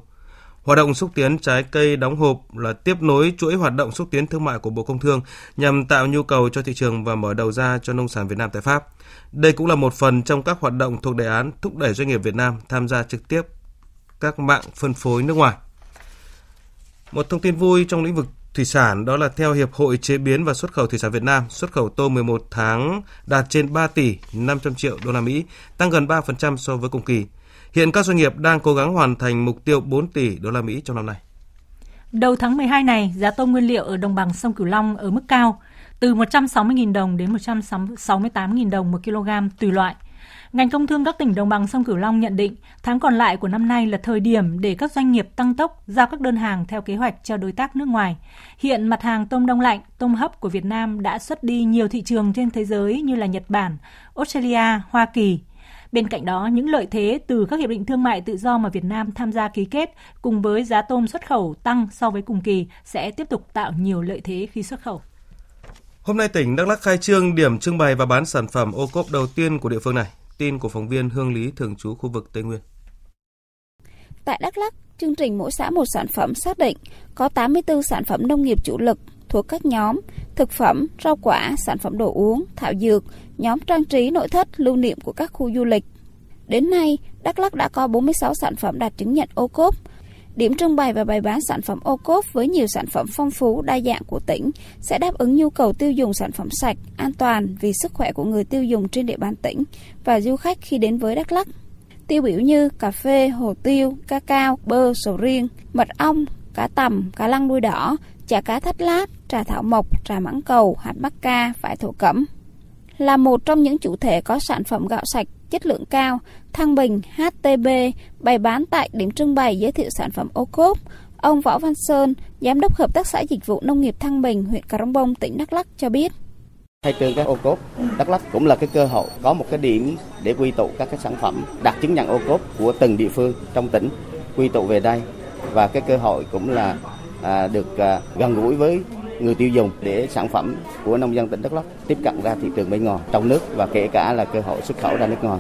Hoạt động xúc tiến trái cây đóng hộp là tiếp nối chuỗi hoạt động xúc tiến thương mại của Bộ Công Thương nhằm tạo nhu cầu cho thị trường và mở đầu ra cho nông sản Việt Nam tại Pháp. Đây cũng là một phần trong các hoạt động thuộc đề án thúc đẩy doanh nghiệp Việt Nam tham gia trực tiếp các mạng phân phối nước ngoài. Một thông tin vui trong lĩnh vực thủy sản, đó là theo Hiệp hội Chế biến và Xuất khẩu Thủy sản Việt Nam, xuất khẩu tôm mười một tháng đạt trên ba tỷ năm trăm triệu đô la Mỹ, tăng gần ba phần trăm so với cùng kỳ. Hiện các doanh nghiệp đang cố gắng hoàn thành mục tiêu bốn tỷ đô la Mỹ trong năm nay. Đầu tháng mười hai này, giá tôm nguyên liệu ở đồng bằng sông Cửu Long ở mức cao, từ một trăm sáu mươi nghìn đồng đến một trăm sáu mươi tám nghìn đồng một kg tùy loại. Ngành công thương các tỉnh đồng bằng sông Cửu Long nhận định tháng còn lại của năm nay là thời điểm để các doanh nghiệp tăng tốc giao các đơn hàng theo kế hoạch cho đối tác nước ngoài. Hiện mặt hàng tôm đông lạnh, tôm hấp của Việt Nam đã xuất đi nhiều thị trường trên thế giới như là Nhật Bản, Australia, Hoa Kỳ. Bên cạnh đó, những lợi thế từ các hiệp định thương mại tự do mà Việt Nam tham gia ký kết cùng với giá tôm xuất khẩu tăng so với cùng kỳ sẽ tiếp tục tạo nhiều lợi thế khi xuất khẩu. Hôm nay, tỉnh Đắk Lắk khai trương điểm trưng bày và bán sản phẩm ô cốp đầu tiên của địa phương này. Tin của phóng viên Hương Lý, thường trú khu vực Tây Nguyên. Tại Đắk Lắk, chương trình mỗi xã một sản phẩm xác định có tám mươi tư sản phẩm nông nghiệp chủ lực thuộc các nhóm thực phẩm, rau quả, sản phẩm đồ uống, thảo dược, nhóm trang trí nội thất, lưu niệm của các khu du lịch. Đến nay, Đắk Lắk đã có bốn mươi sáu sản phẩm đạt chứng nhận ô cốp. Điểm trưng bày và bày bán sản phẩm ô cốp với nhiều sản phẩm phong phú, đa dạng của tỉnh sẽ đáp ứng nhu cầu tiêu dùng sản phẩm sạch, an toàn vì sức khỏe của người tiêu dùng trên địa bàn tỉnh và du khách khi đến với Đắk Lắk. Tiêu biểu như cà phê, hồ tiêu, cacao, bơ, sầu riêng, mật ong, cá tầm, cá lăng đuôi đỏ, chả cá thắt lát, trà thảo mộc, trà mãng cầu, hạt mắc ca, vải thổ cẩm. Là một trong những chủ thể có sản phẩm gạo sạch chất lượng cao, Thăng Bình hát tê bê bày bán tại điểm trưng bày giới thiệu sản phẩm ô cốp, ông Võ Văn Sơn, Giám đốc Hợp tác xã Dịch vụ Nông nghiệp Thăng Bình, huyện Cà Rông Bông, tỉnh Đắk Lắk cho biết. Khai trương các ô cốp, Đắk Lắk cũng là cái cơ hội có một cái điểm để quy tụ các cái sản phẩm đạt chứng nhận ô cốp của từng địa phương trong tỉnh, quy tụ về đây và cái cơ hội cũng là à, được à, gần gũi với người tiêu dùng để sản phẩm của nông dân tỉnh Đắk Lắk tiếp cận ra thị trường bên ngoài, trong nước và kể cả là cơ hội xuất khẩu ra nước ngoài.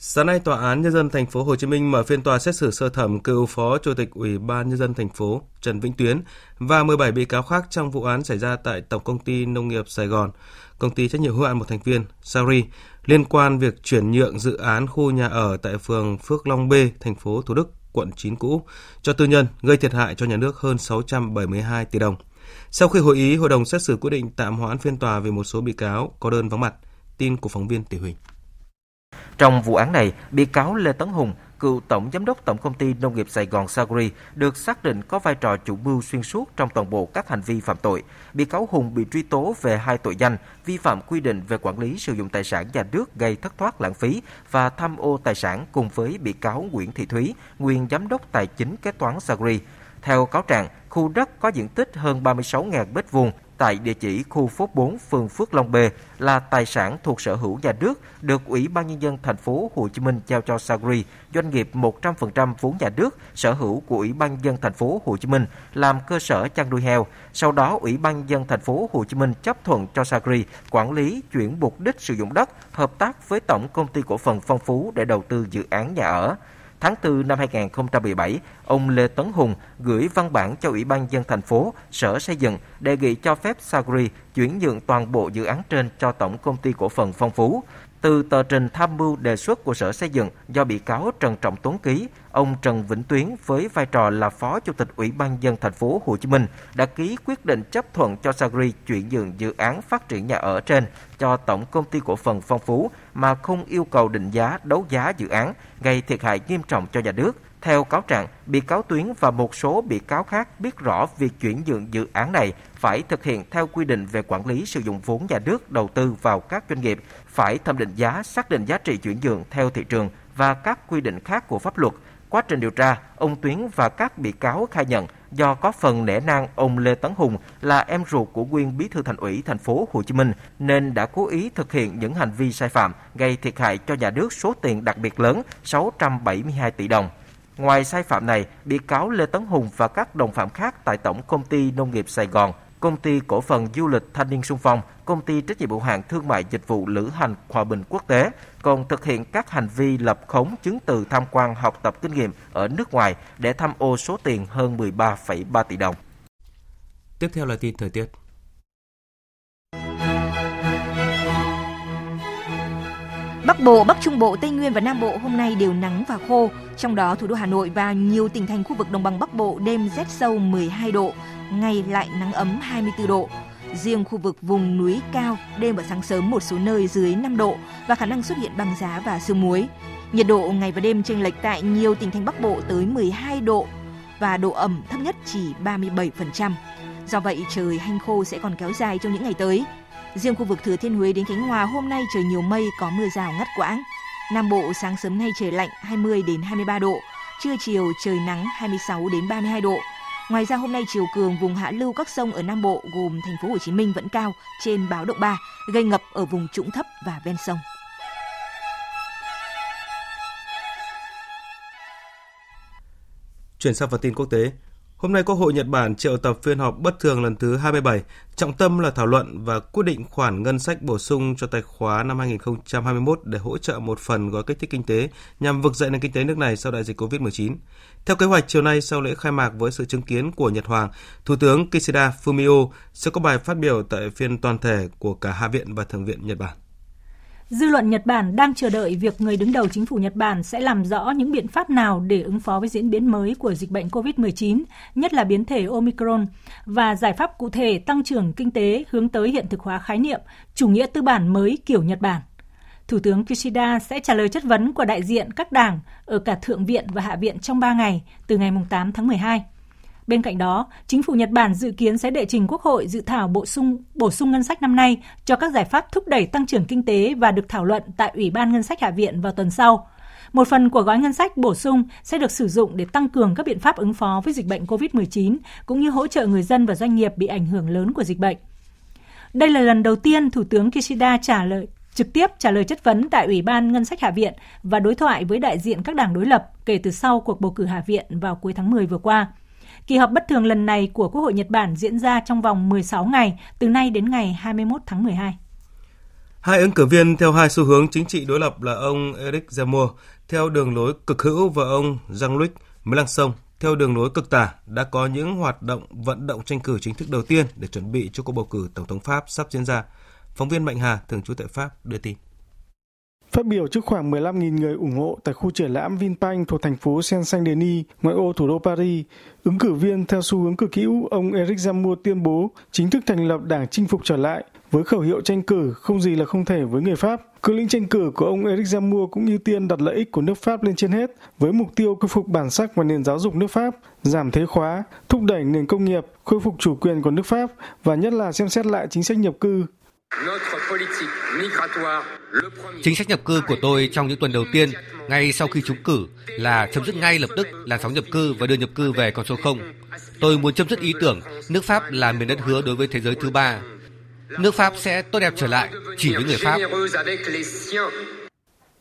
Sáng nay, Tòa án Nhân dân Thành phố Hồ Chí Minh mở phiên tòa xét xử sơ thẩm cựu Phó Chủ tịch Ủy ban Nhân dân Thành phố Trần Vĩnh Tuyến và mười bảy bị cáo khác trong vụ án xảy ra tại Tổng công ty Nông nghiệp Sài Gòn, Công ty trách nhiệm hữu hạn một thành viên SAGRI liên quan việc chuyển nhượng dự án khu nhà ở tại phường Phước Long B, thành phố Thủ Đức, quận chín cũ cho tư nhân, gây thiệt hại cho nhà nước hơn sáu trăm bảy mươi hai tỷ đồng. Sau khi hội ý, hội đồng xét xử quyết định tạm hoãn phiên tòa vì một số bị cáo có đơn vắng mặt. Tin của phóng viên Tiểu Huỳnh. Trong vụ án này, bị cáo Lê Tấn Hùng, cựu tổng giám đốc Tổng công ty Nông nghiệp Sài Gòn SAGRI, được xác định có vai trò chủ mưu xuyên suốt trong toàn bộ các hành vi phạm tội. Bị cáo Hùng bị truy tố về hai tội danh vi phạm quy định về quản lý sử dụng tài sản nhà nước gây thất thoát lãng phí và tham ô tài sản cùng với bị cáo Nguyễn Thị Thúy, nguyên giám đốc tài chính kế toán SAGRI. Theo cáo trạng, khu đất có diện tích hơn ba mươi sáu nghìn mét vuông tại địa chỉ khu phố bốn, phường Phước Long B là tài sản thuộc sở hữu nhà nước, được Ủy ban Nhân dân Thành phố Hồ Chí Minh giao cho SAGRI, doanh nghiệp một trăm phần trăm vốn nhà nước, sở hữu của Ủy ban Nhân dân Thành phố Hồ Chí Minh làm cơ sở chăn nuôi heo. Sau đó, Ủy ban Nhân dân Thành phố Hồ Chí Minh chấp thuận cho SAGRI quản lý, chuyển mục đích sử dụng đất, hợp tác với Tổng công ty cổ phần Phong Phú để đầu tư dự án nhà ở. Tháng tư năm hai không một bảy, ông Lê Tấn Hùng gửi văn bản cho Ủy ban Nhân dân Thành phố, Sở Xây dựng đề nghị cho phép SAGRI chuyển nhượng toàn bộ dự án trên cho Tổng công ty cổ phần Phong Phú. Từ tờ trình tham mưu đề xuất của Sở Xây dựng do bị cáo Trần Trọng Tuấn ký, ông Trần Vĩnh Tuyến với vai trò là Phó Chủ tịch Ủy ban Nhân dân Thành phố Hồ Chí Minh đã ký quyết định chấp thuận cho SAGRI chuyển nhượng dự án phát triển nhà ở trên cho Tổng công ty cổ phần Phong Phú mà không yêu cầu định giá, đấu giá dự án, gây thiệt hại nghiêm trọng cho nhà nước. Theo cáo trạng, bị cáo Tuyến và một số bị cáo khác biết rõ việc chuyển nhượng dự án này phải thực hiện theo quy định về quản lý sử dụng vốn nhà nước đầu tư vào các doanh nghiệp, phải thẩm định giá, xác định giá trị chuyển nhượng theo thị trường và các quy định khác của pháp luật. Quá trình điều tra, ông Tuyến và các bị cáo khai nhận do có phần nể nang ông Lê Tấn Hùng là em ruột của nguyên Bí thư Thành ủy Thành phố Hồ Chí Minh nên đã cố ý thực hiện những hành vi sai phạm, gây thiệt hại cho nhà nước số tiền đặc biệt lớn sáu trăm bảy mươi hai tỷ đồng. Ngoài sai phạm này, bị cáo Lê Tấn Hùng và các đồng phạm khác tại Tổng công ty Nông nghiệp Sài Gòn, Công ty cổ phần Du lịch Thanh niên Xung phong, Công ty trách nhiệm hữu hạn Thương mại Dịch vụ Lữ hành Hòa Bình Quốc tế còn thực hiện các hành vi lập khống chứng từ tham quan học tập kinh nghiệm ở nước ngoài để tham ô số tiền hơn mười ba phẩy ba tỷ đồng. Tiếp theo là tin thời tiết. Bắc Bộ, Bắc Trung Bộ, Tây Nguyên và Nam Bộ hôm nay đều nắng và khô. Trong đó, thủ đô Hà Nội và nhiều tỉnh thành khu vực đồng bằng Bắc Bộ đêm rét sâu mười hai độ, ngày lại nắng ấm hai mươi tư độ. Riêng khu vực vùng núi cao, đêm và sáng sớm một số nơi dưới năm độ và khả năng xuất hiện băng giá và sương muối. Nhiệt độ ngày và đêm chênh lệch tại nhiều tỉnh thành Bắc Bộ tới mười hai độ và độ ẩm thấp nhất chỉ ba mươi bảy phần trăm. Do vậy, trời hanh khô sẽ còn kéo dài trong những ngày tới. Riêng khu vực Thừa Thiên Huế đến Khánh Hòa hôm nay trời nhiều mây, có mưa rào ngắt quãng. Nam Bộ sáng sớm nay trời lạnh hai mươi đến hai mươi ba độ, trưa chiều trời nắng hai mươi sáu đến ba mươi hai độ. Ngoài ra hôm nay chiều cường vùng hạ lưu các sông ở Nam Bộ gồm thành phố Hồ Chí Minh vẫn cao trên báo động ba, gây ngập ở vùng trũng thấp và ven sông. Chuyển sang phần tin quốc tế. Hôm nay Quốc hội Nhật Bản triệu tập phiên họp bất thường lần thứ hai mươi bảy, trọng tâm là thảo luận và quyết định khoản ngân sách bổ sung cho tài khóa năm hai không hai mốt để hỗ trợ một phần gói kích thích kinh tế nhằm vực dậy nền kinh tế nước này sau đại dịch covid mười chín. Theo kế hoạch, chiều nay sau lễ khai mạc với sự chứng kiến của Nhật Hoàng, Thủ tướng Kishida Fumio sẽ có bài phát biểu tại phiên toàn thể của cả Hạ viện và Thượng viện Nhật Bản. Dư luận Nhật Bản đang chờ đợi việc người đứng đầu chính phủ Nhật Bản sẽ làm rõ những biện pháp nào để ứng phó với diễn biến mới của dịch bệnh covid mười chín, nhất là biến thể Omicron, và giải pháp cụ thể tăng trưởng kinh tế hướng tới hiện thực hóa khái niệm chủ nghĩa tư bản mới kiểu Nhật Bản. Thủ tướng Kishida sẽ trả lời chất vấn của đại diện các đảng ở cả Thượng viện và Hạ viện trong ba ngày, từ ngày tám tháng mười hai. Bên cạnh đó, chính phủ Nhật Bản dự kiến sẽ đệ trình Quốc hội dự thảo bổ sung bổ sung ngân sách năm nay cho các giải pháp thúc đẩy tăng trưởng kinh tế và được thảo luận tại Ủy ban Ngân sách Hạ viện vào tuần sau. Một phần của gói ngân sách bổ sung sẽ được sử dụng để tăng cường các biện pháp ứng phó với dịch bệnh covid mười chín, cũng như hỗ trợ người dân và doanh nghiệp bị ảnh hưởng lớn của dịch bệnh. Đây là lần đầu tiên Thủ tướng Kishida trả lời trực tiếp trả lời chất vấn tại Ủy ban Ngân sách Hạ viện và đối thoại với đại diện các đảng đối lập kể từ sau cuộc bầu cử Hạ viện vào cuối tháng mười vừa qua. Kỳ họp bất thường lần này của Quốc hội Nhật Bản diễn ra trong vòng mười sáu ngày, từ nay đến ngày hai mươi mốt tháng mười hai. Hai ứng cử viên theo hai xu hướng chính trị đối lập là ông Eric Zemmour theo đường lối cực hữu và ông Jean-Luc Mélenchon theo đường lối cực tả đã có những hoạt động vận động tranh cử chính thức đầu tiên để chuẩn bị cho cuộc bầu cử Tổng thống Pháp sắp diễn ra. Phóng viên Mạnh Hà, thường trú tại Pháp, đưa tin. Phát biểu trước khoảng mười lăm nghìn người ủng hộ tại khu triển lãm Vinpanc thuộc thành phố Seine-Saint-Denis, ngoại ô thủ đô Paris, ứng cử viên theo xu hướng cực hữu ông Eric Zemmour tuyên bố chính thức thành lập đảng chinh phục trở lại với khẩu hiệu tranh cử không gì là không thể với người Pháp. Cương lĩnh tranh cử của ông Eric Zemmour cũng ưu tiên đặt lợi ích của nước Pháp lên trên hết với mục tiêu khôi phục bản sắc và nền giáo dục nước Pháp, giảm thuế khóa, thúc đẩy nền công nghiệp, khôi phục chủ quyền của nước Pháp và nhất là xem xét lại chính sách nhập cư. Chính sách nhập cư của tôi trong những tuần đầu tiên, ngay sau khi trúng cử, là chấm dứt ngay lập tức làn sóng nhập cư và đưa nhập cư về con số không. Tôi muốn chấm dứt ý tưởng nước Pháp là miền đất hứa đối với thế giới thứ ba. Nước Pháp sẽ tốt đẹp trở lại chỉ với người Pháp.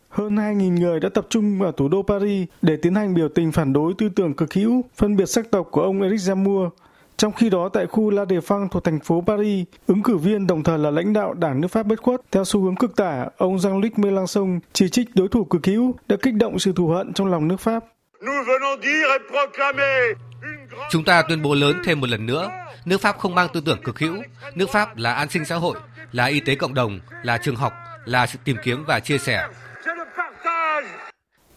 Hơn hai nghìn người đã tập trung vào thủ đô Paris để tiến hành biểu tình phản đối tư tưởng cực hữu, phân biệt sắc tộc của ông Eric Zemmour. Trong khi đó, tại khu La Défense thuộc thành phố Paris, ứng cử viên đồng thời là lãnh đạo đảng nước Pháp bất khuất theo xu hướng cực tả, ông Jean-Luc Mélenchon chỉ trích đối thủ cực hữu đã kích động sự thù hận trong lòng nước Pháp. Chúng ta tuyên bố lớn thêm một lần nữa, nước Pháp không mang tư tưởng cực hữu, nước Pháp là an sinh xã hội, là y tế cộng đồng, là trường học, là sự tìm kiếm và chia sẻ.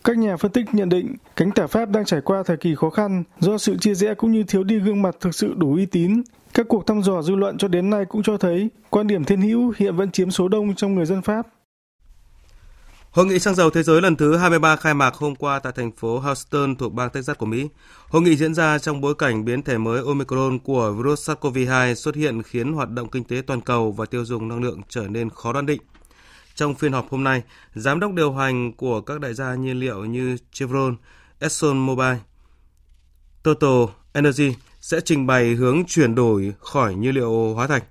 Các nhà phân tích nhận định, cánh tả Pháp đang trải qua thời kỳ khó khăn do sự chia rẽ cũng như thiếu đi gương mặt thực sự đủ uy tín. Các cuộc thăm dò dư luận cho đến nay cũng cho thấy quan điểm thiên hữu hiện vẫn chiếm số đông trong người dân Pháp. Hội nghị xăng dầu thế giới lần thứ hai mươi ba khai mạc hôm qua tại thành phố Houston thuộc bang Texas của Mỹ. Hội nghị diễn ra trong bối cảnh biến thể mới Omicron của virus SARS-xê o vê hai xuất hiện khiến hoạt động kinh tế toàn cầu và tiêu dùng năng lượng trở nên khó đoán định. Trong phiên họp hôm nay, giám đốc điều hành của các đại gia nhiên liệu như Chevron, ExxonMobil, Total Energy sẽ trình bày hướng chuyển đổi khỏi nhiên liệu hóa thạch.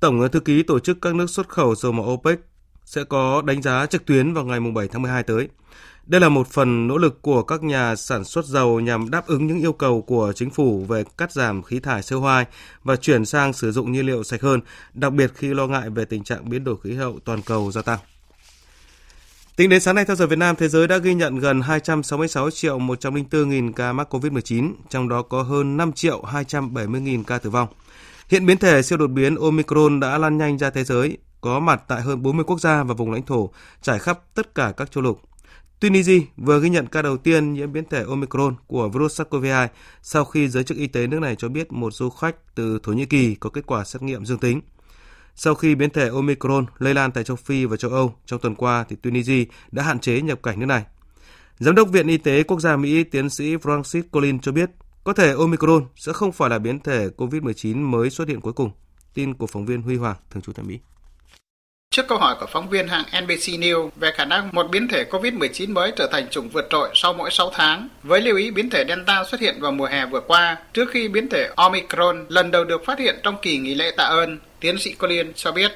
Tổng thư ký tổ chức các nước xuất khẩu dầu mỏ OPEC sẽ có đánh giá trực tuyến vào ngày bảy tháng mười hai tới. Đây là một phần nỗ lực của các nhà sản xuất dầu nhằm đáp ứng những yêu cầu của chính phủ về cắt giảm khí thải xê o hai và chuyển sang sử dụng nhiên liệu sạch hơn, đặc biệt khi lo ngại về tình trạng biến đổi khí hậu toàn cầu gia tăng. Tính đến sáng nay theo giờ Việt Nam, thế giới đã ghi nhận gần hai trăm sáu mươi sáu triệu một trăm lẻ bốn nghìn ca mắc covid mười chín, trong đó có hơn năm triệu hai trăm bảy mươi nghìn ca tử vong. Hiện biến thể siêu đột biến Omicron đã lan nhanh ra thế giới. có mặt tại hơn bốn mươi quốc gia và vùng lãnh thổ trải khắp tất cả các châu lục. Tunisia vừa ghi nhận ca đầu tiên nhiễm biến thể Omicron của virus SARS-xê o vê hai sau khi giới chức y tế nước này cho biết một du khách từ Thổ Nhĩ Kỳ có kết quả xét nghiệm dương tính. Sau khi biến thể Omicron lây lan tại châu Phi và châu Âu trong tuần qua, thì Tunisia đã hạn chế nhập cảnh nước này. Giám đốc Viện Y tế Quốc gia Mỹ tiến sĩ Francis Collins cho biết có thể Omicron sẽ không phải là biến thể covid mười chín mới xuất hiện cuối cùng. Tin của phóng viên Huy Hoàng, thường trú tại Mỹ. Trước câu hỏi của phóng viên hãng en bê xê News về khả năng một biến thể covid mười chín mới trở thành chủng vượt trội sau mỗi sáu tháng, với lưu ý biến thể Delta xuất hiện vào mùa hè vừa qua, trước khi biến thể Omicron lần đầu được phát hiện trong kỳ nghỉ lễ Tạ ơn, tiến sĩ Collins cho biết.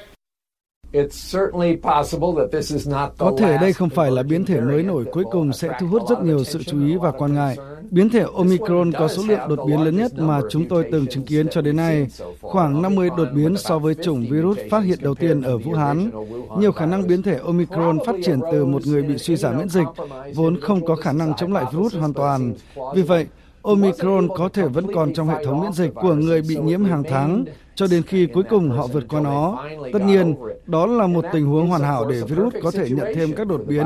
Có thể đây không phải là biến thể mới nổi cuối cùng sẽ thu hút rất nhiều sự chú ý và quan ngại. Biến thể Omicron có số lượng đột biến lớn nhất mà chúng tôi từng chứng kiến cho đến nay, khoảng năm mươi đột biến so với chủng virus phát hiện đầu tiên ở Vũ Hán. Nhiều khả năng biến thể Omicron phát triển từ một người bị suy giảm miễn dịch, vốn không có khả năng chống lại virus hoàn toàn. Vì vậy, Omicron có thể vẫn còn trong hệ thống miễn dịch của người bị nhiễm hàng tháng, cho đến khi cuối cùng họ vượt qua nó. Tất nhiên, đó là một tình huống hoàn hảo để virus có thể nhận thêm các đột biến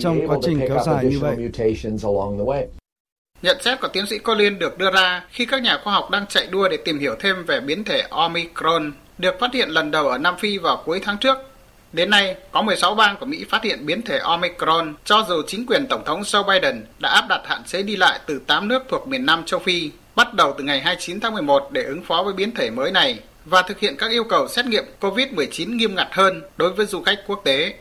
trong quá trình kéo dài như vậy. Nhận xét của tiến sĩ Collins được đưa ra khi các nhà khoa học đang chạy đua để tìm hiểu thêm về biến thể Omicron, được phát hiện lần đầu ở Nam Phi vào cuối tháng trước. Đến nay, có mười sáu bang của Mỹ phát hiện biến thể Omicron, cho dù chính quyền Tổng thống Joe Biden đã áp đặt hạn chế đi lại từ tám nước thuộc miền Nam châu Phi, bắt đầu từ ngày hai mươi chín tháng mười một để ứng phó với biến thể mới này và thực hiện các yêu cầu xét nghiệm covid mười chín nghiêm ngặt hơn đối với du khách quốc tế.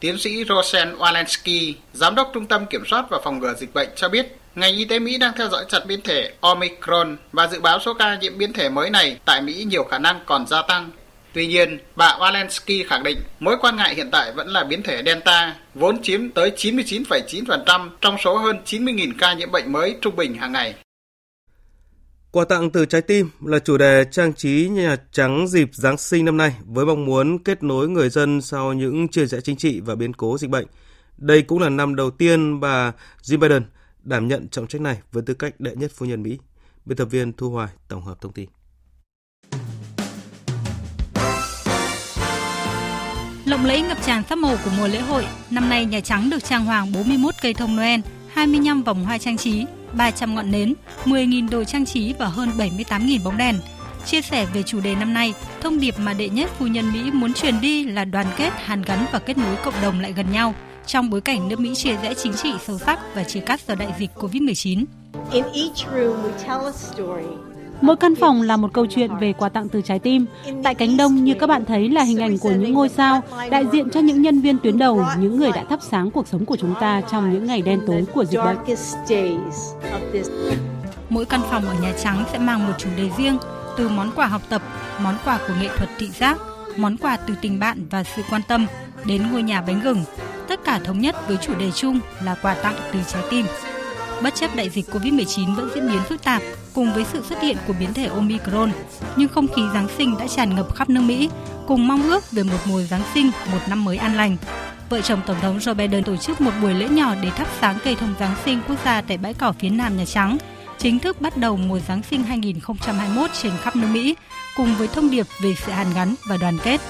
Tiến sĩ Rosen Walensky, Giám đốc Trung tâm Kiểm soát và Phòng ngừa Dịch bệnh cho biết, ngành y tế Mỹ đang theo dõi chặt biến thể Omicron và dự báo số ca nhiễm biến thể mới này tại Mỹ nhiều khả năng còn gia tăng. Tuy nhiên, bà Walensky khẳng định mối quan ngại hiện tại vẫn là biến thể Delta, vốn chiếm tới chín mươi chín phẩy chín phần trăm trong số hơn chín mươi nghìn ca nhiễm bệnh mới trung bình hàng ngày. Quà tặng từ trái tim là chủ đề trang trí Nhà Trắng dịp Giáng sinh năm nay với mong muốn kết nối người dân sau những chia rẽ chính trị và biến cố dịch bệnh. Đây cũng là năm đầu tiên bà Jill Biden đảm nhận trọng trách này với tư cách đệ nhất phu nhân Mỹ. Biên tập viên Thu Hoài tổng hợp thông tin. Lộng lẫy ngập tràn sắc màu của mùa lễ hội, năm nay Nhà Trắng được trang hoàng bốn mươi mốt cây thông Noel, hai mươi lăm vòng hoa trang trí, ba trăm ngọn nến, mười nghìn đồ trang trí và hơn bảy mươi tám nghìn bóng đèn. Chia sẻ về chủ đề năm nay, thông điệp mà đệ nhất phu nhân Mỹ muốn truyền đi là đoàn kết, hàn gắn và kết nối cộng đồng lại gần nhau trong bối cảnh nước Mỹ chia rẽ chính trị sâu sắc và chia cắt do đại dịch covid mười chín. Mỗi căn phòng là một câu chuyện về quà tặng từ trái tim. Tại cánh đông, như các bạn thấy là hình ảnh của những ngôi sao đại diện cho những nhân viên tuyến đầu, những người đã thắp sáng cuộc sống của chúng ta trong những ngày đen tối của dịch bệnh. Mỗi căn phòng ở Nhà Trắng sẽ mang một chủ đề riêng, từ món quà học tập, món quà của nghệ thuật thị giác, món quà từ tình bạn và sự quan tâm, đến ngôi nhà bánh gừng. Tất cả thống nhất với chủ đề chung là quà tặng từ trái tim. Bất chấp đại dịch covid mười chín vẫn diễn biến phức tạp, cùng với sự xuất hiện của biến thể Omicron, nhưng không khí Giáng sinh đã tràn ngập khắp nước Mỹ, cùng mong ước về một mùa Giáng sinh, một năm mới an lành. Vợ chồng Tổng thống Joe Biden tổ chức một buổi lễ nhỏ để thắp sáng cây thông Giáng sinh quốc gia tại bãi cỏ phía nam Nhà Trắng, chính thức bắt đầu mùa Giáng sinh hai không hai mốt trên khắp nước Mỹ, cùng với thông điệp về sự hàn gắn và đoàn kết.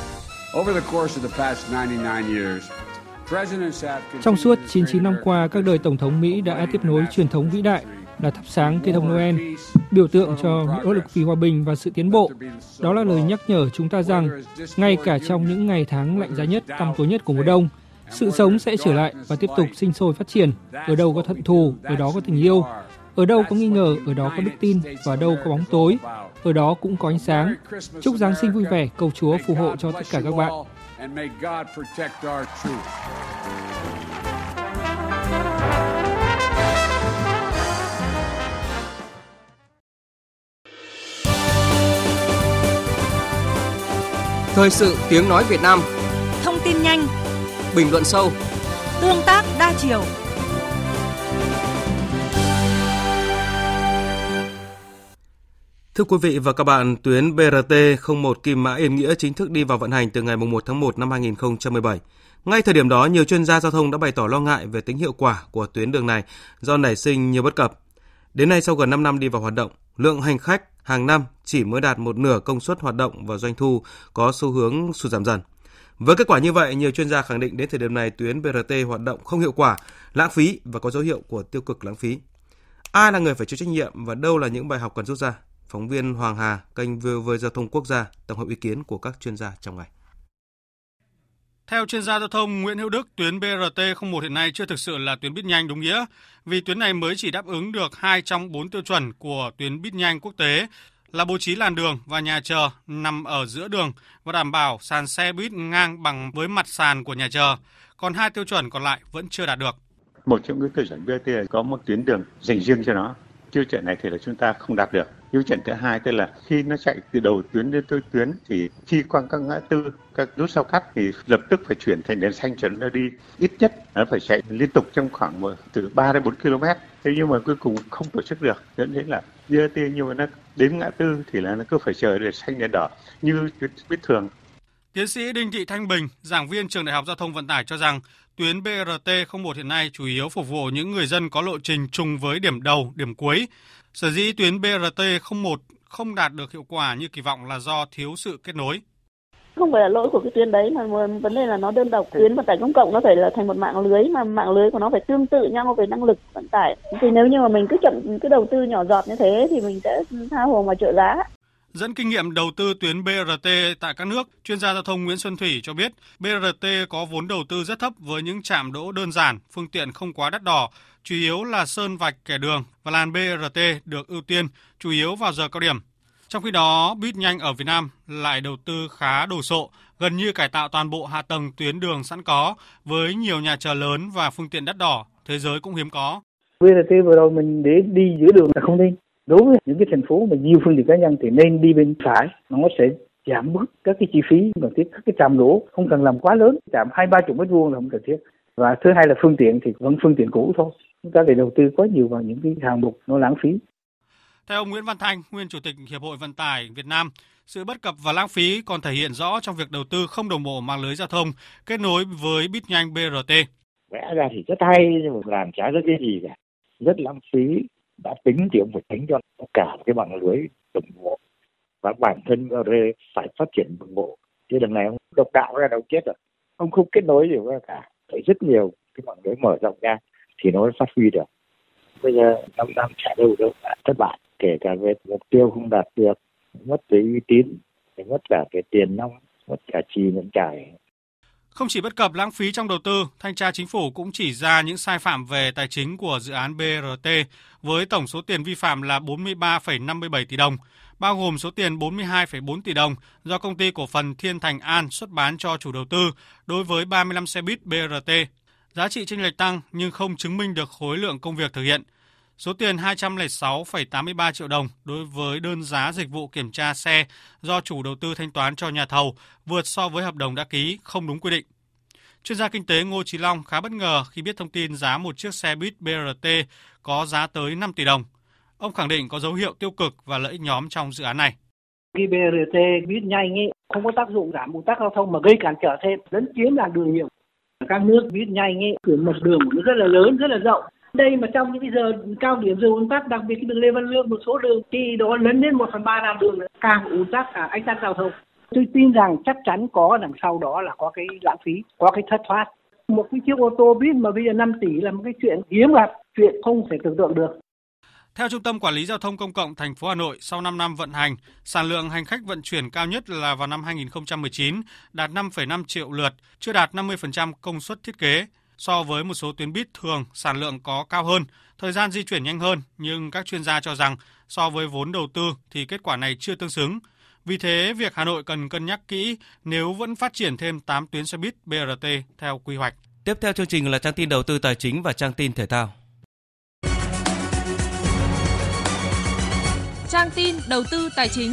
Trong suốt chín mươi chín năm qua, các đời Tổng thống Mỹ đã tiếp nối truyền thống vĩ đại là thắp sáng cây thông Noel, biểu tượng cho những nỗ lực vì hòa bình và sự tiến bộ. Đó là lời nhắc nhở chúng ta rằng, ngay cả trong những ngày tháng lạnh giá nhất, tăm tối nhất của mùa đông, sự sống sẽ trở lại và tiếp tục sinh sôi phát triển. Ở đâu có hận thù, ở đó có tình yêu. Ở đâu có nghi ngờ, ở đó có đức tin, và đâu có bóng tối, ở đó cũng có ánh sáng. Chúc Giáng sinh vui vẻ, cầu Chúa phù hộ cho tất cả các bạn. And may God protect our troops. Thời sự tiếng nói Việt Nam. Thông tin nhanh, bình luận sâu, tương tác đa chiều. Thưa quý vị và các bạn, tuyến bê rờ tê không một Kim Mã Yên Nghĩa chính thức đi vào vận hành từ ngày mùng một tháng một năm hai nghìn không trăm mười bảy. Ngay thời điểm đó, nhiều chuyên gia giao thông đã bày tỏ lo ngại về tính hiệu quả của tuyến đường này do nảy sinh nhiều bất cập. Đến nay, sau gần năm năm đi vào hoạt động, lượng hành khách hàng năm chỉ mới đạt một nửa công suất hoạt động và doanh thu có xu hướng sụt giảm dần. Với kết quả như vậy, nhiều chuyên gia khẳng định đến thời điểm này tuyến bê rờ tê hoạt động không hiệu quả, lãng phí và có dấu hiệu của tiêu cực lãng phí. Ai là người phải chịu trách nhiệm và đâu là những bài học cần rút ra? Phóng viên Hoàng Hà, kênh vê o vê Giao thông Quốc gia, tổng hợp ý kiến của các chuyên gia trong ngày. Theo chuyên gia giao thông Nguyễn Hữu Đức, tuyến bê rờ tê không một hiện nay chưa thực sự là tuyến buýt nhanh đúng nghĩa, vì tuyến này mới chỉ đáp ứng được hai trong bốn tiêu chuẩn của tuyến buýt nhanh quốc tế là bố trí làn đường và nhà chờ nằm ở giữa đường và đảm bảo sàn xe buýt ngang bằng với mặt sàn của nhà chờ. Còn hai tiêu chuẩn còn lại vẫn chưa đạt được. Một trong những tiêu chuẩn bê rờ tê là có một tuyến đường dành riêng cho nó. Tiêu chuẩn này thì là chúng ta không đạt được. Tiêu chuẩn thứ hai tức là khi nó chạy từ đầu tuyến đến cuối tuyến thì khi qua các ngã tư, các nút giao cắt thì lập tức phải chuyển thành đèn xanh cho nó đi. Ít nhất nó phải chạy liên tục trong khoảng từ ba đến bốn ki lô mét. Thế nhưng mà cuối cùng không tổ chức được, dẫn đến là bê rờ tê nhưng mà nó đến ngã tư thì là nó cứ phải chờ đèn xanh đèn đỏ như tuyến buýt thường. Tiến sĩ Đinh Thị Thanh Bình, giảng viên Trường Đại học Giao thông Vận tải cho rằng tuyến bê rờ tê không một hiện nay chủ yếu phục vụ những người dân có lộ trình trùng với điểm đầu, điểm cuối. Sở dĩ tuyến bê rờ tê không một không đạt được hiệu quả như kỳ vọng là do thiếu sự kết nối. Không phải là lỗi của cái tuyến đấy mà vấn đề là nó đơn độc. Tuyến vận tải công cộng nó phải là thành một mạng lưới mà mạng lưới của nó phải tương tự nhau về năng lực vận tải. Thì nếu như mà mình cứ chậm, cứ đầu tư nhỏ giọt như thế thì mình sẽ tha hồ mà trợ giá. Dẫn kinh nghiệm đầu tư tuyến bê rờ tê tại các nước, chuyên gia giao thông Nguyễn Xuân Thủy cho biết bê rờ tê có vốn đầu tư rất thấp với những trạm đỗ đơn giản, phương tiện không quá đắt đỏ, chủ yếu là sơn vạch kẻ đường và làn bê rờ tê được ưu tiên, chủ yếu vào giờ cao điểm. Trong khi đó, buýt nhanh ở Việt Nam lại đầu tư khá đồ sộ, gần như cải tạo toàn bộ hạ tầng tuyến đường sẵn có với nhiều nhà chờ lớn và phương tiện đắt đỏ, thế giới cũng hiếm có. bê rờ tê vừa rồi mình để đi giữa đường là không đi. Đối với những cái thành phố mà nhiều phương tiện cá nhân thì nên đi bên phải, nó sẽ giảm bớt các cái chi phí cần thiết, các cái trạm đỗ không cần làm quá lớn, trạm hai ba chục mét vuông là không cần thiết. Và thứ hai là phương tiện thì vẫn phương tiện cũ thôi, chúng ta lại đầu tư quá nhiều vào những cái hạng mục nó lãng phí. Theo ông Nguyễn Văn Thanh, nguyên chủ tịch Hiệp hội Vận tải Việt Nam, sự bất cập và lãng phí còn thể hiện rõ trong việc đầu tư không đồng bộ mạng lưới giao thông kết nối với buýt nhanh bê rờ tê. Vẽ ra thì rất hay nhưng mà làm chả ra cái gì cả, rất lãng phí. Đã tính thì ông phải tính cho cả cái mạng lưới đồng bộ và bản thân bê rờ tê phải phát triển đồng bộ. Chứ đằng này ông độc đạo ra đâu chết rồi, ông không kết nối gì với cả, phải rất nhiều cái mạng lưới mở rộng ra thì nó mới phát huy được. Bây giờ năm năm trả đâu đâu đã thất bại, kể cả về mục tiêu không đạt được, mất cái uy tín, mất cả cái tiền nong, mất cả chi nhân trải. Không chỉ bất cập lãng phí trong đầu tư, Thanh tra Chính phủ cũng chỉ ra những sai phạm về tài chính của dự án bê rờ tê với tổng số tiền vi phạm là bốn mươi ba phẩy năm mươi bảy tỷ đồng, bao gồm số tiền bốn mươi hai phẩy bốn tỷ đồng do công ty cổ phần Thiên Thành An xuất bán cho chủ đầu tư đối với ba mươi lăm xe buýt bê rờ tê. Giá trị chênh lệch tăng nhưng không chứng minh được khối lượng công việc thực hiện. Số tiền hai trăm lẻ sáu phẩy tám mươi ba triệu đồng đối với đơn giá dịch vụ kiểm tra xe do chủ đầu tư thanh toán cho nhà thầu vượt so với hợp đồng đã ký, không đúng quy định. Chuyên gia kinh tế Ngô Chí Long khá bất ngờ khi biết thông tin giá một chiếc xe buýt bê rờ tê có giá tới năm tỷ đồng. Ông khẳng định có dấu hiệu tiêu cực và lợi ích nhóm trong dự án này. Cái bê rờ tê buýt nhanh ấy không có tác dụng giảm ùn tắc giao thông mà gây cản trở thêm, lấn chiếm làn đường nhiều. Các nước buýt nhanh ấy cửa mặt đường của nó rất là lớn, rất là rộng. Đây mà trong những cái giờ cao điểm giờ ùn tắc, đặc biệt cái đường Lê Văn Lương một số đường thì đó lấn đến một phần ba làn đường, càng ùn tắc cả ách tắc giao thông. Tôi tin rằng chắc chắn có đằng sau đó là có cái lãng phí, có cái thất thoát. Một cái chiếc ô tô buýt mà bây giờ năm tỷ là một cái chuyện hiếm gặp, chuyện không thể tưởng tượng được. Theo Trung tâm Quản lý Giao thông Công cộng thành phố Hà Nội, sau năm năm vận hành, sản lượng hành khách vận chuyển cao nhất là vào năm hai nghìn không trăm mười chín đạt năm phẩy năm triệu lượt, chưa đạt năm mươi phần trăm công suất thiết kế. So với một số tuyến buýt thường, sản lượng có cao hơn, thời gian di chuyển nhanh hơn, nhưng các chuyên gia cho rằng so với vốn đầu tư thì kết quả này chưa tương xứng. Vì thế, việc Hà Nội cần cân nhắc kỹ nếu vẫn phát triển thêm tám tuyến xe buýt bê rờ tê theo quy hoạch. Tiếp theo chương trình là trang tin đầu tư tài chính và trang tin thể thao. Trang tin đầu tư tài chính.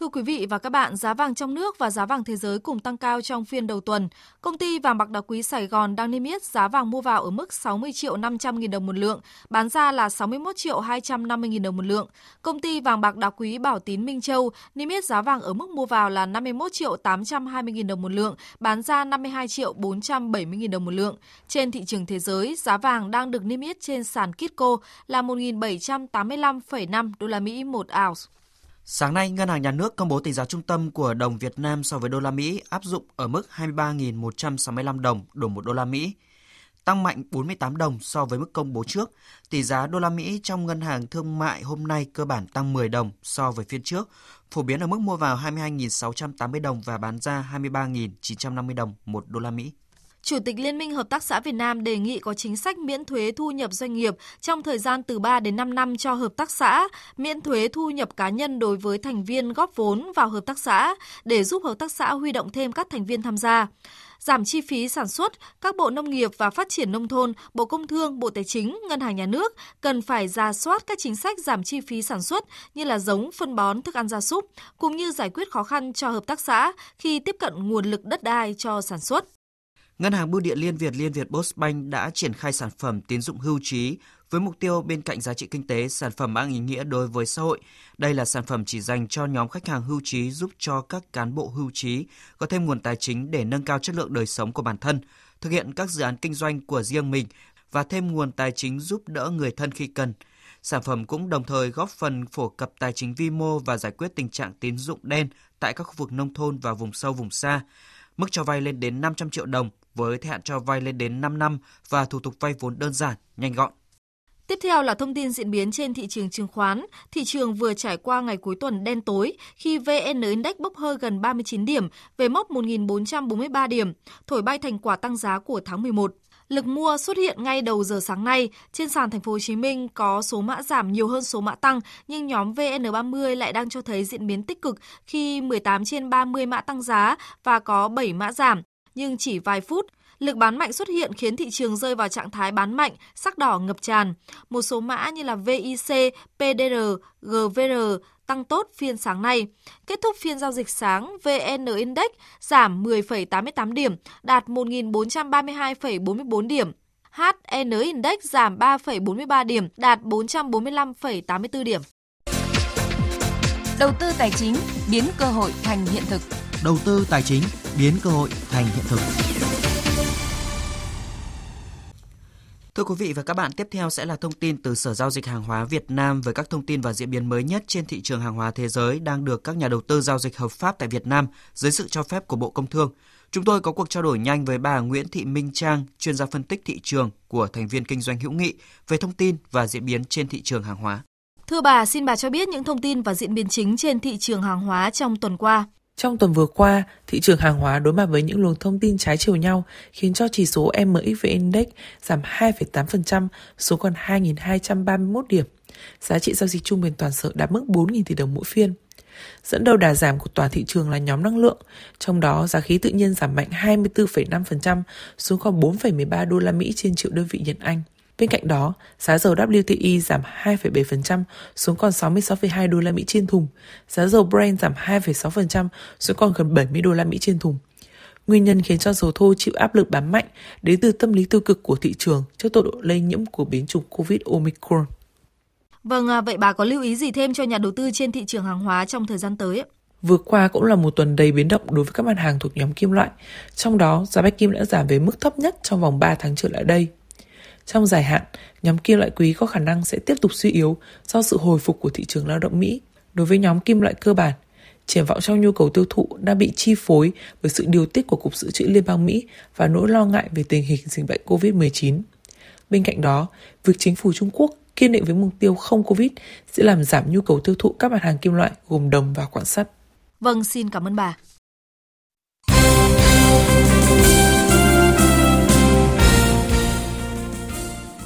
Thưa quý vị và các bạn, giá vàng trong nước và giá vàng thế giới cùng tăng cao trong phiên đầu tuần. Công ty vàng bạc đá quý Sài Gòn đang niêm yết giá vàng mua vào ở mức sáu mươi triệu năm trăm nghìn đồng một lượng, bán ra là sáu mươi mốt triệu hai trăm năm mươi nghìn đồng một lượng. Công ty vàng bạc đá quý Bảo Tín Minh Châu niêm yết giá vàng ở mức mua vào là năm mươi mốt triệu tám trăm hai mươi nghìn đồng một lượng, bán ra năm mươi hai triệu bốn trăm bảy mươi nghìn đồng một lượng. Trên thị trường thế giới, giá vàng đang được niêm yết trên sàn Kitco là một nghìn bảy trăm tám mươi lăm phẩy năm đô la Mỹ một ounce. Sáng nay, Ngân hàng Nhà nước công bố tỷ giá trung tâm của đồng Việt Nam so với đô la Mỹ áp dụng ở mức hai mươi ba nghìn một trăm sáu mươi lăm đồng đổi một đô la Mỹ, tăng mạnh bốn mươi tám đồng so với mức công bố trước. Tỷ giá đô la Mỹ trong ngân hàng thương mại hôm nay cơ bản tăng mười đồng so với phiên trước, phổ biến ở mức mua vào hai mươi hai nghìn sáu trăm tám mươi đồng và bán ra hai mươi ba nghìn chín trăm năm mươi đồng một đô la Mỹ. Chủ tịch Liên minh Hợp tác xã Việt Nam đề nghị có chính sách miễn thuế thu nhập doanh nghiệp trong thời gian từ ba đến năm năm cho hợp tác xã, miễn thuế thu nhập cá nhân đối với thành viên góp vốn vào hợp tác xã để giúp hợp tác xã huy động thêm các thành viên tham gia. Giảm chi phí sản xuất, các Bộ Nông nghiệp và Phát triển Nông thôn, Bộ Công Thương, Bộ Tài chính, Ngân hàng Nhà nước cần phải rà soát các chính sách giảm chi phí sản xuất như là giống, phân bón, thức ăn gia súc, cũng như giải quyết khó khăn cho hợp tác xã khi tiếp cận nguồn lực đất đai cho sản xuất. Ngân hàng Bưu điện Liên Việt Liên Việt Postbank đã triển khai sản phẩm tín dụng hưu trí với mục tiêu bên cạnh giá trị kinh tế, sản phẩm mang ý nghĩa đối với xã hội. Đây là sản phẩm chỉ dành cho nhóm khách hàng hưu trí giúp cho các cán bộ hưu trí có thêm nguồn tài chính để nâng cao chất lượng đời sống của bản thân, thực hiện các dự án kinh doanh của riêng mình và thêm nguồn tài chính giúp đỡ người thân khi cần. Sản phẩm cũng đồng thời góp phần phổ cập tài chính vi mô và giải quyết tình trạng tín dụng đen tại các khu vực nông thôn và vùng sâu vùng xa. Mức cho vay lên đến năm trăm triệu đồng với thời hạn cho vay lên đến năm năm và thủ tục vay vốn đơn giản, nhanh gọn. Tiếp theo là thông tin diễn biến trên thị trường chứng khoán. Thị trường vừa trải qua ngày cuối tuần đen tối khi vê en Index bốc hơi gần ba mươi chín điểm về mốc một nghìn bốn trăm bốn mươi ba điểm, thổi bay thành quả tăng giá của tháng mười một. Lực mua xuất hiện ngay đầu giờ sáng nay. Trên sàn Thành phố Hồ Chí Minh có số mã giảm nhiều hơn số mã tăng, nhưng nhóm vê en ba mươi lại đang cho thấy diễn biến tích cực khi mười tám trên ba mươi mã tăng giá và có bảy mã giảm. Nhưng chỉ vài phút, lực bán mạnh xuất hiện khiến thị trường rơi vào trạng thái bán mạnh, sắc đỏ ngập tràn. Một số mã như là vê i xê, pê đê rờ, giê vê rờ tăng tốt phiên sáng nay. Kết thúc phiên giao dịch sáng, vê en Index giảm mười phẩy tám mươi tám điểm, đạt một nghìn bốn trăm ba mươi hai phẩy bốn mươi bốn điểm. hát en Index giảm ba phẩy bốn mươi ba điểm, đạt bốn trăm bốn mươi lăm phẩy tám mươi bốn điểm. Đầu tư tài chính biến cơ hội thành hiện thực. Đầu tư tài chính biến cơ hội thành hiện thực. Thưa quý vị và các bạn, tiếp theo sẽ là thông tin từ Sở Giao dịch Hàng hóa Việt Nam với các thông tin và diễn biến mới nhất trên thị trường hàng hóa thế giới đang được các nhà đầu tư giao dịch hợp pháp tại Việt Nam dưới sự cho phép của Bộ Công Thương. Chúng tôi có cuộc trao đổi nhanh với bà Nguyễn Thị Minh Trang, chuyên gia phân tích thị trường của thành viên kinh doanh hữu nghị về thông tin và diễn biến trên thị trường hàng hóa. Thưa bà, xin bà cho biết những thông tin và diễn biến chính trên thị trường hàng hóa trong tuần qua. Trong tuần vừa qua, thị trường hàng hóa đối mặt với những luồng thông tin trái chiều nhau khiến cho chỉ số em ích vê Index giảm hai phẩy tám phần trăm, xuống còn hai nghìn hai trăm ba mươi mốt điểm. Giá trị giao dịch trung bình toàn sở đạt mức bốn nghìn tỷ đồng mỗi phiên. Dẫn đầu đà giảm của toàn thị trường là nhóm năng lượng, trong đó giá khí tự nhiên giảm mạnh hai mươi tư phẩy năm phần trăm, xuống còn bốn phẩy mười ba đô la Mỹ trên triệu đơn vị Nhật Anh. Bên cạnh đó, giá dầu W T I giảm hai phẩy bảy phần trăm xuống còn sáu mươi sáu phẩy hai đô la Mỹ trên thùng, giá dầu Brent giảm hai phẩy sáu phần trăm xuống còn gần bảy mươi đô la Mỹ trên thùng. Nguyên nhân khiến cho dầu thô chịu áp lực bán mạnh đến từ tâm lý tiêu cực của thị trường trước tốc độ lây nhiễm của biến chủng Covid Omicron. Vâng, vậy bà có lưu ý gì thêm cho nhà đầu tư trên thị trường hàng hóa trong thời gian tới? Vừa qua cũng là một tuần đầy biến động đối với các mặt hàng thuộc nhóm kim loại, trong đó giá bạch kim đã giảm về mức thấp nhất trong vòng ba tháng trở lại đây. Trong dài hạn, nhóm kim loại quý có khả năng sẽ tiếp tục suy yếu do sự hồi phục của thị trường lao động Mỹ. Đối với nhóm kim loại cơ bản, triển vọng trong nhu cầu tiêu thụ đã bị chi phối bởi sự điều tiết của Cục Dự trữ Liên bang Mỹ và nỗi lo ngại về tình hình dịch bệnh covid mười chín. Bên cạnh đó, việc chính phủ Trung Quốc kiên định với mục tiêu không Covid sẽ làm giảm nhu cầu tiêu thụ các mặt hàng kim loại gồm đồng và quặng sắt. Vâng, xin cảm ơn bà.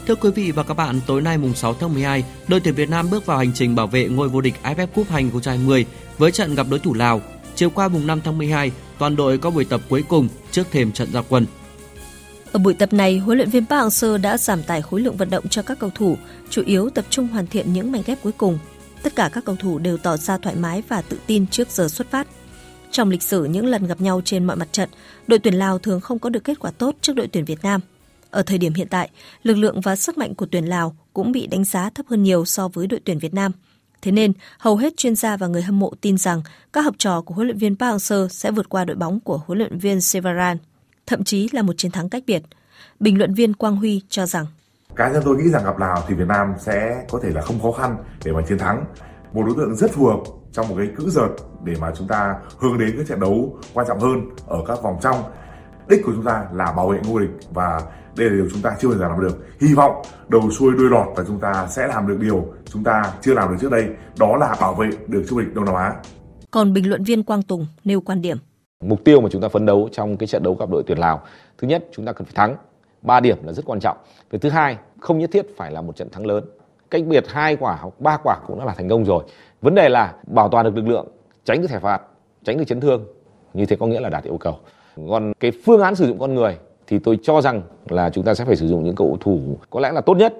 Thưa quý vị và các bạn, tối nay mùng sáu tháng mười hai, đội tuyển Việt Nam bước vào hành trình bảo vệ ngôi vô địch a ép ép Cup hai không hai không với trận gặp đối thủ Lào. Chiều qua mùng năm tháng mười hai, toàn đội có buổi tập cuối cùng trước thềm trận ra quân. Ở buổi tập này, huấn luyện viên Park Hang Seo đã giảm tải khối lượng vận động cho các cầu thủ, chủ yếu tập trung hoàn thiện những mảnh ghép cuối cùng. Tất cả các cầu thủ đều tỏ ra thoải mái và tự tin trước giờ xuất phát. Trong lịch sử những lần gặp nhau trên mọi mặt trận, đội tuyển Lào thường không có được kết quả tốt trước đội tuyển Việt Nam. Ở thời điểm hiện tại, lực lượng và sức mạnh của tuyển Lào cũng bị đánh giá thấp hơn nhiều so với đội tuyển Việt Nam. Thế nên, hầu hết chuyên gia và người hâm mộ tin rằng các học trò của huấn luyện viên Park Hang-seo sẽ vượt qua đội bóng của huấn luyện viên Sevaran, thậm chí là một chiến thắng cách biệt. Bình luận viên Quang Huy cho rằng: Cá nhân tôi nghĩ rằng gặp Lào thì Việt Nam sẽ có thể là không khó khăn để mà chiến thắng. Một đối tượng rất phù hợp trong một cái cữ dợt để mà chúng ta hướng đến các trận đấu quan trọng hơn ở các vòng trong. Đích của chúng ta là bảo vệ ngôi địch và đây là điều chúng ta chưa bao giờ làm được. Hy vọng đầu xuôi đuôi lọt và chúng ta sẽ làm được điều chúng ta chưa làm được trước đây, đó là bảo vệ được vô địch Đông Nam Á. Còn bình luận viên Quang Tùng nêu quan điểm. Mục tiêu mà chúng ta phấn đấu trong cái trận đấu gặp đội tuyển Lào, thứ nhất chúng ta cần phải thắng, ba điểm là rất quan trọng. Và thứ hai, không nhất thiết phải là một trận thắng lớn. Cách biệt hai quả hoặc ba quả cũng đã là thành công rồi. Vấn đề là bảo toàn được lực lượng, tránh được thẻ phạt, tránh được chấn thương. Như thế có nghĩa là đạt yêu cầu. Còn cái phương án sử dụng con người thì tôi cho rằng là chúng ta sẽ phải sử dụng những cầu thủ có lẽ là tốt nhất.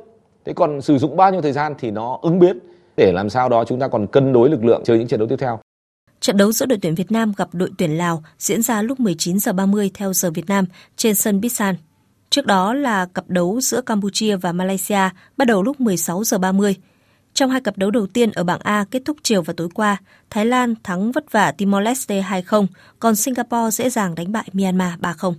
Thế còn sử dụng bao nhiêu thời gian thì nó ứng biến để làm sao đó chúng ta còn cân đối lực lượng chơi những trận đấu tiếp theo. Trận đấu giữa đội tuyển Việt Nam gặp đội tuyển Lào diễn ra lúc mười chín giờ ba mươi theo giờ Việt Nam trên sân Bishkek. Trước đó là cặp đấu giữa Campuchia và Malaysia bắt đầu lúc mười sáu giờ ba mươi. Trong hai cặp đấu đầu tiên ở bảng A kết thúc chiều và tối qua, Thái Lan thắng vất vả Timor-Leste hai không, còn Singapore dễ dàng đánh bại Myanmar ba không.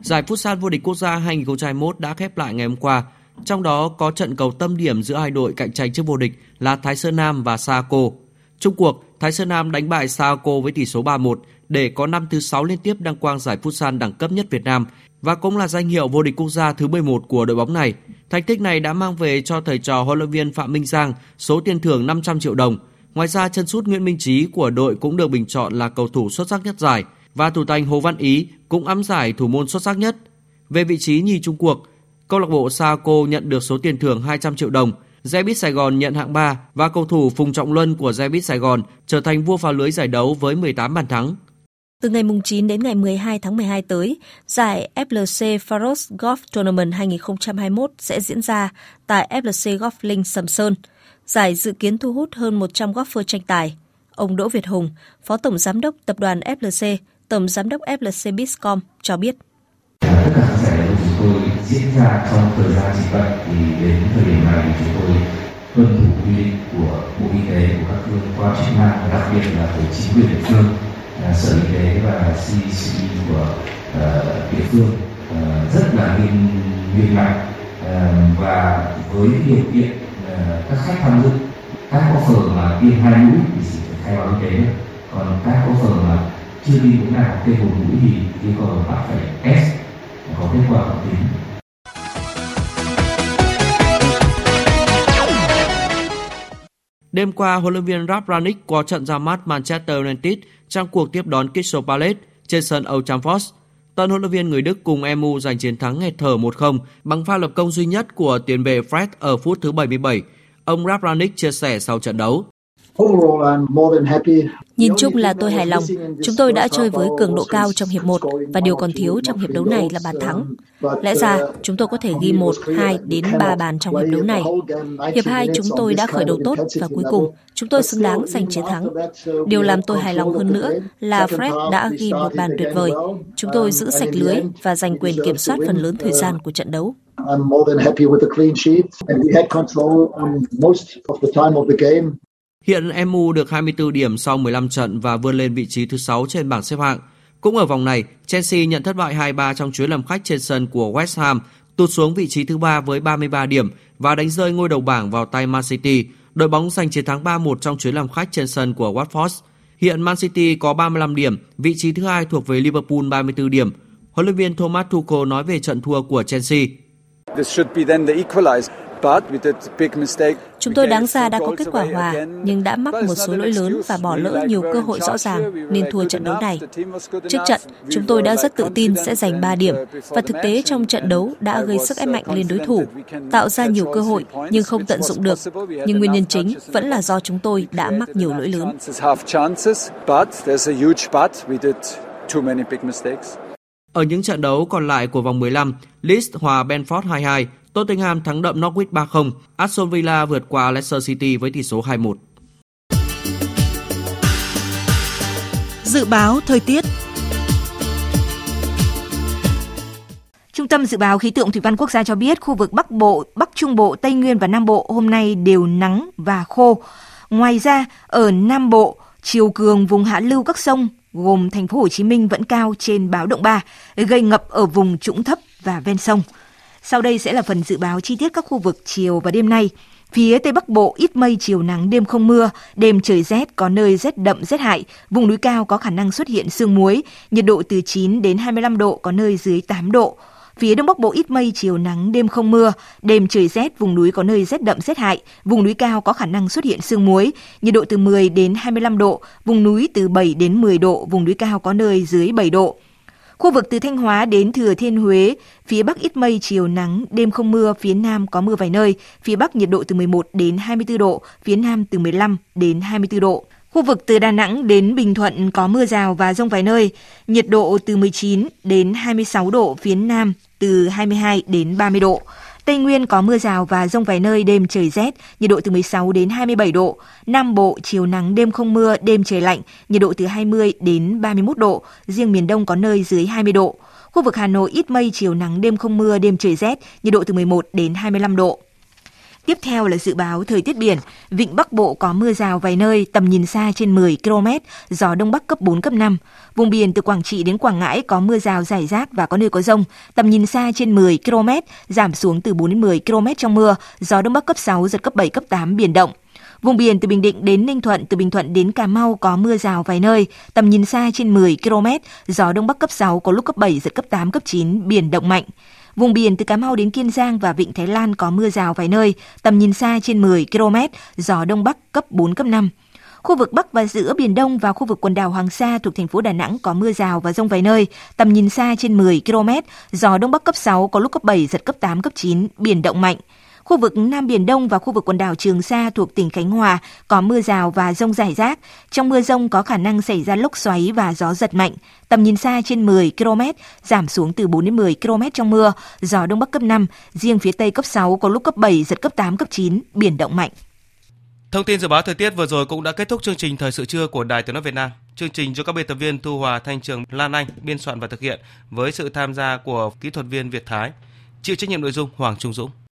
Giải Futsal vô địch quốc gia hai không hai mốt đã khép lại ngày hôm qua, trong đó có trận cầu tâm điểm giữa hai đội cạnh tranh chức vô địch là Thái Sơn Nam và Saco. Chung cuộc, Thái Sơn Nam đánh bại Saco với tỷ số ba một để có năm thứ sáu liên tiếp đăng quang giải Futsal đẳng cấp nhất Việt Nam và cũng là danh hiệu vô địch quốc gia thứ mười một của đội bóng này. Thành tích này đã mang về cho thầy trò huấn luyện viên Phạm Minh Giang số tiền thưởng năm trăm triệu đồng. Ngoài ra, chân sút Nguyễn Minh Trí của đội cũng được bình chọn là cầu thủ xuất sắc nhất giải và thủ thành Hồ Văn Ý cũng ẵm giải thủ môn xuất sắc nhất. Về vị trí nhì chung cuộc, câu lạc bộ Saco nhận được số tiền thưởng hai trăm triệu đồng, Xe Buýt Sài Gòn nhận hạng ba và cầu thủ Phùng Trọng Luân của Xe Buýt Sài Gòn trở thành vua phá lưới giải đấu với mười tám bàn thắng. Từ ngày chín đến ngày mười hai tháng mười hai tới, giải ép lờ xê Faros Golf Tournament hai không hai mốt sẽ diễn ra tại ép lờ xê Golf Link Sầm Sơn. Giải dự kiến thu hút hơn một trăm golfer tranh tài. Ông Đỗ Việt Hùng, Phó Tổng Giám đốc Tập đoàn ép lờ xê, Tổng Giám đốc ép lờ xê Biscom cho biết. Tất cả các giải đấu chúng tôi diễn ra trong thời gian dịch bệnh thì đến thời điểm này chúng tôi tuân thủ quy định của Bộ Y tế, của các cơ quan chức năng và đặc biệt là của chính quyền địa phương. Sở Y tế và xê đê xê của uh, địa phương uh, rất là nghiêm nghiêm ngặt uh, và với điều kiện uh, các khách tham dự các offer mà tiêm hai mũi thì chỉ phải khai báo y tế, còn các offer mà chưa tiêm mũi nào tiêm một mũi thì yêu cầu bạn phải test có kết quả âm tính. Đêm qua, huấn luyện viên Rangnick có trận ra mắt Manchester United trong cuộc tiếp đón Crystal Palace trên sân Old Trafford. Tân huấn luyện viên người Đức cùng e em u giành chiến thắng nghẹt thở một không bằng pha lập công duy nhất của tiền vệ Fred ở phút thứ bảy mươi bảy. Ông Rangnick chia sẻ sau trận đấu. Nhìn chung là tôi hài lòng. Chúng tôi đã chơi với cường độ cao trong hiệp một và điều còn thiếu trong hiệp đấu này là bàn thắng. Lẽ ra chúng tôi có thể ghi một, hai đến ba bàn trong hiệp đấu này. Hiệp hai chúng tôi đã khởi đầu tốt và cuối cùng chúng tôi xứng đáng giành chiến thắng. Điều làm tôi hài lòng hơn nữa là Fred đã ghi một bàn tuyệt vời. Chúng tôi giữ sạch lưới và giành quyền kiểm soát phần lớn thời gian của trận đấu. Hiện e em u được hai mươi tư điểm sau mười lăm trận và vươn lên vị trí thứ sáu trên bảng xếp hạng. Cũng ở vòng này, Chelsea nhận thất bại hai ba trong chuyến làm khách trên sân của West Ham, tụt xuống vị trí thứ ba với ba mươi ba điểm và đánh rơi ngôi đầu bảng vào tay Man City. Đội bóng giành chiến thắng ba một trong chuyến làm khách trên sân của Watford. Hiện Man City có ba mươi lăm điểm, vị trí thứ hai thuộc về Liverpool ba mươi tư điểm. Huấn luyện viên Thomas Tuchel nói về trận thua của Chelsea. This should be then the equalizer. Chúng tôi đáng ra đã có kết quả hòa, nhưng đã mắc một số lỗi lớn và bỏ lỡ nhiều cơ hội rõ ràng nên thua trận đấu này. Trước trận, chúng tôi đã rất tự tin sẽ giành ba điểm và thực tế trong trận đấu đã gây sức ép mạnh lên đối thủ, tạo ra nhiều cơ hội nhưng không tận dụng được. Nhưng nguyên nhân chính vẫn là do chúng tôi đã mắc nhiều lỗi lớn. Ở những trận đấu còn lại của vòng mười lăm, Leeds hòa Brentford hai hai, Tottenham thắng đậm Norwich ba không, Aston Villa vượt qua Leicester City với tỷ số hai một. Dự báo thời tiết. Trung tâm Dự báo Khí tượng Thủy văn Quốc gia cho biết khu vực Bắc Bộ, Bắc Trung Bộ, Tây Nguyên và Nam Bộ hôm nay đều nắng và khô. Ngoài ra, ở Nam Bộ, chiều cường vùng hạ lưu các sông gồm thành phố Hồ Chí Minh vẫn cao trên báo động ba, gây ngập ở vùng trũng thấp và ven sông. Sau đây sẽ là phần dự báo chi tiết các khu vực chiều và đêm nay. Phía Tây Bắc Bộ ít mây, chiều nắng, đêm không mưa, đêm trời rét, có nơi rét đậm, rét hại. Vùng núi cao có khả năng xuất hiện sương muối, nhiệt độ từ chín đến hai mươi lăm độ, có nơi dưới tám độ. Phía Đông Bắc Bộ ít mây, chiều nắng, đêm không mưa, đêm trời rét, vùng núi có nơi rét đậm, rét hại. Vùng núi cao có khả năng xuất hiện sương muối, nhiệt độ từ mười đến hai mươi lăm độ, vùng núi từ bảy đến mười độ, vùng núi cao có nơi dưới bảy độ. Khu vực từ Thanh Hóa đến Thừa Thiên Huế, phía Bắc ít mây, chiều nắng, đêm không mưa, phía Nam có mưa vài nơi, phía Bắc nhiệt độ từ mười một đến hai mươi tư độ, phía Nam từ mười lăm đến hai mươi tư độ. Khu vực từ Đà Nẵng đến Bình Thuận có mưa rào và dông vài nơi, nhiệt độ từ mười chín đến hai mươi sáu độ, phía Nam từ hai mươi hai đến ba mươi độ. Tây Nguyên có mưa rào và dông vài nơi, đêm trời rét, nhiệt độ từ mười sáu đến hai mươi bảy độ. Nam Bộ chiều nắng, đêm không mưa, đêm trời lạnh, nhiệt độ từ hai mươi đến ba mươi mốt độ, riêng miền Đông có nơi dưới hai mươi độ. Khu vực Hà Nội ít mây, chiều nắng, đêm không mưa, đêm trời rét, nhiệt độ từ mười một đến hai mươi lăm độ. Tiếp theo là dự báo thời tiết biển, vịnh Bắc Bộ có mưa rào vài nơi, tầm nhìn xa trên mười ki lô mét, gió Đông Bắc cấp bốn, cấp năm. Vùng biển từ Quảng Trị đến Quảng Ngãi có mưa rào rải rác và có nơi có dông, tầm nhìn xa trên mười ki lô mét, giảm xuống từ bốn đến mười ki lô mét trong mưa, gió Đông Bắc cấp sáu, giật cấp bảy, cấp tám, biển động. Vùng biển từ Bình Định đến Ninh Thuận, từ Bình Thuận đến Cà Mau có mưa rào vài nơi, tầm nhìn xa trên mười ki lô mét, gió Đông Bắc cấp sáu, có lúc cấp bảy, giật cấp tám, cấp chín, biển động mạnh. Vùng biển từ Cà Mau đến Kiên Giang và Vịnh Thái Lan có mưa rào vài nơi, tầm nhìn xa trên mười ki lô mét, gió Đông Bắc cấp bốn, cấp năm. Khu vực Bắc và giữa Biển Đông và khu vực quần đảo Hoàng Sa thuộc thành phố Đà Nẵng có mưa rào và dông vài nơi, tầm nhìn xa trên mười ki lô mét, gió Đông Bắc cấp sáu, có lúc cấp bảy, giật cấp tám, cấp chín, biển động mạnh. Khu vực Nam Biển Đông và khu vực quần đảo Trường Sa thuộc tỉnh Khánh Hòa có mưa rào và dông rải rác. Trong mưa dông có khả năng xảy ra lốc xoáy và gió giật mạnh. Tầm nhìn xa trên mười ki lô mét, giảm xuống từ bốn đến mười ki lô mét trong mưa, gió Đông Bắc cấp năm, riêng phía Tây cấp sáu, có lúc cấp bảy, giật cấp tám, cấp chín, biển động mạnh. Thông tin dự báo thời tiết vừa rồi cũng đã kết thúc chương trình Thời sự trưa của Đài Tiếng nói Việt Nam. Chương trình do các biên tập viên Thu Hòa, Thanh Trường, Lan Anh biên soạn và thực hiện với sự tham gia của kỹ thuật viên Việt Thái, chịu trách nhiệm nội dung Hoàng Trung Dũng.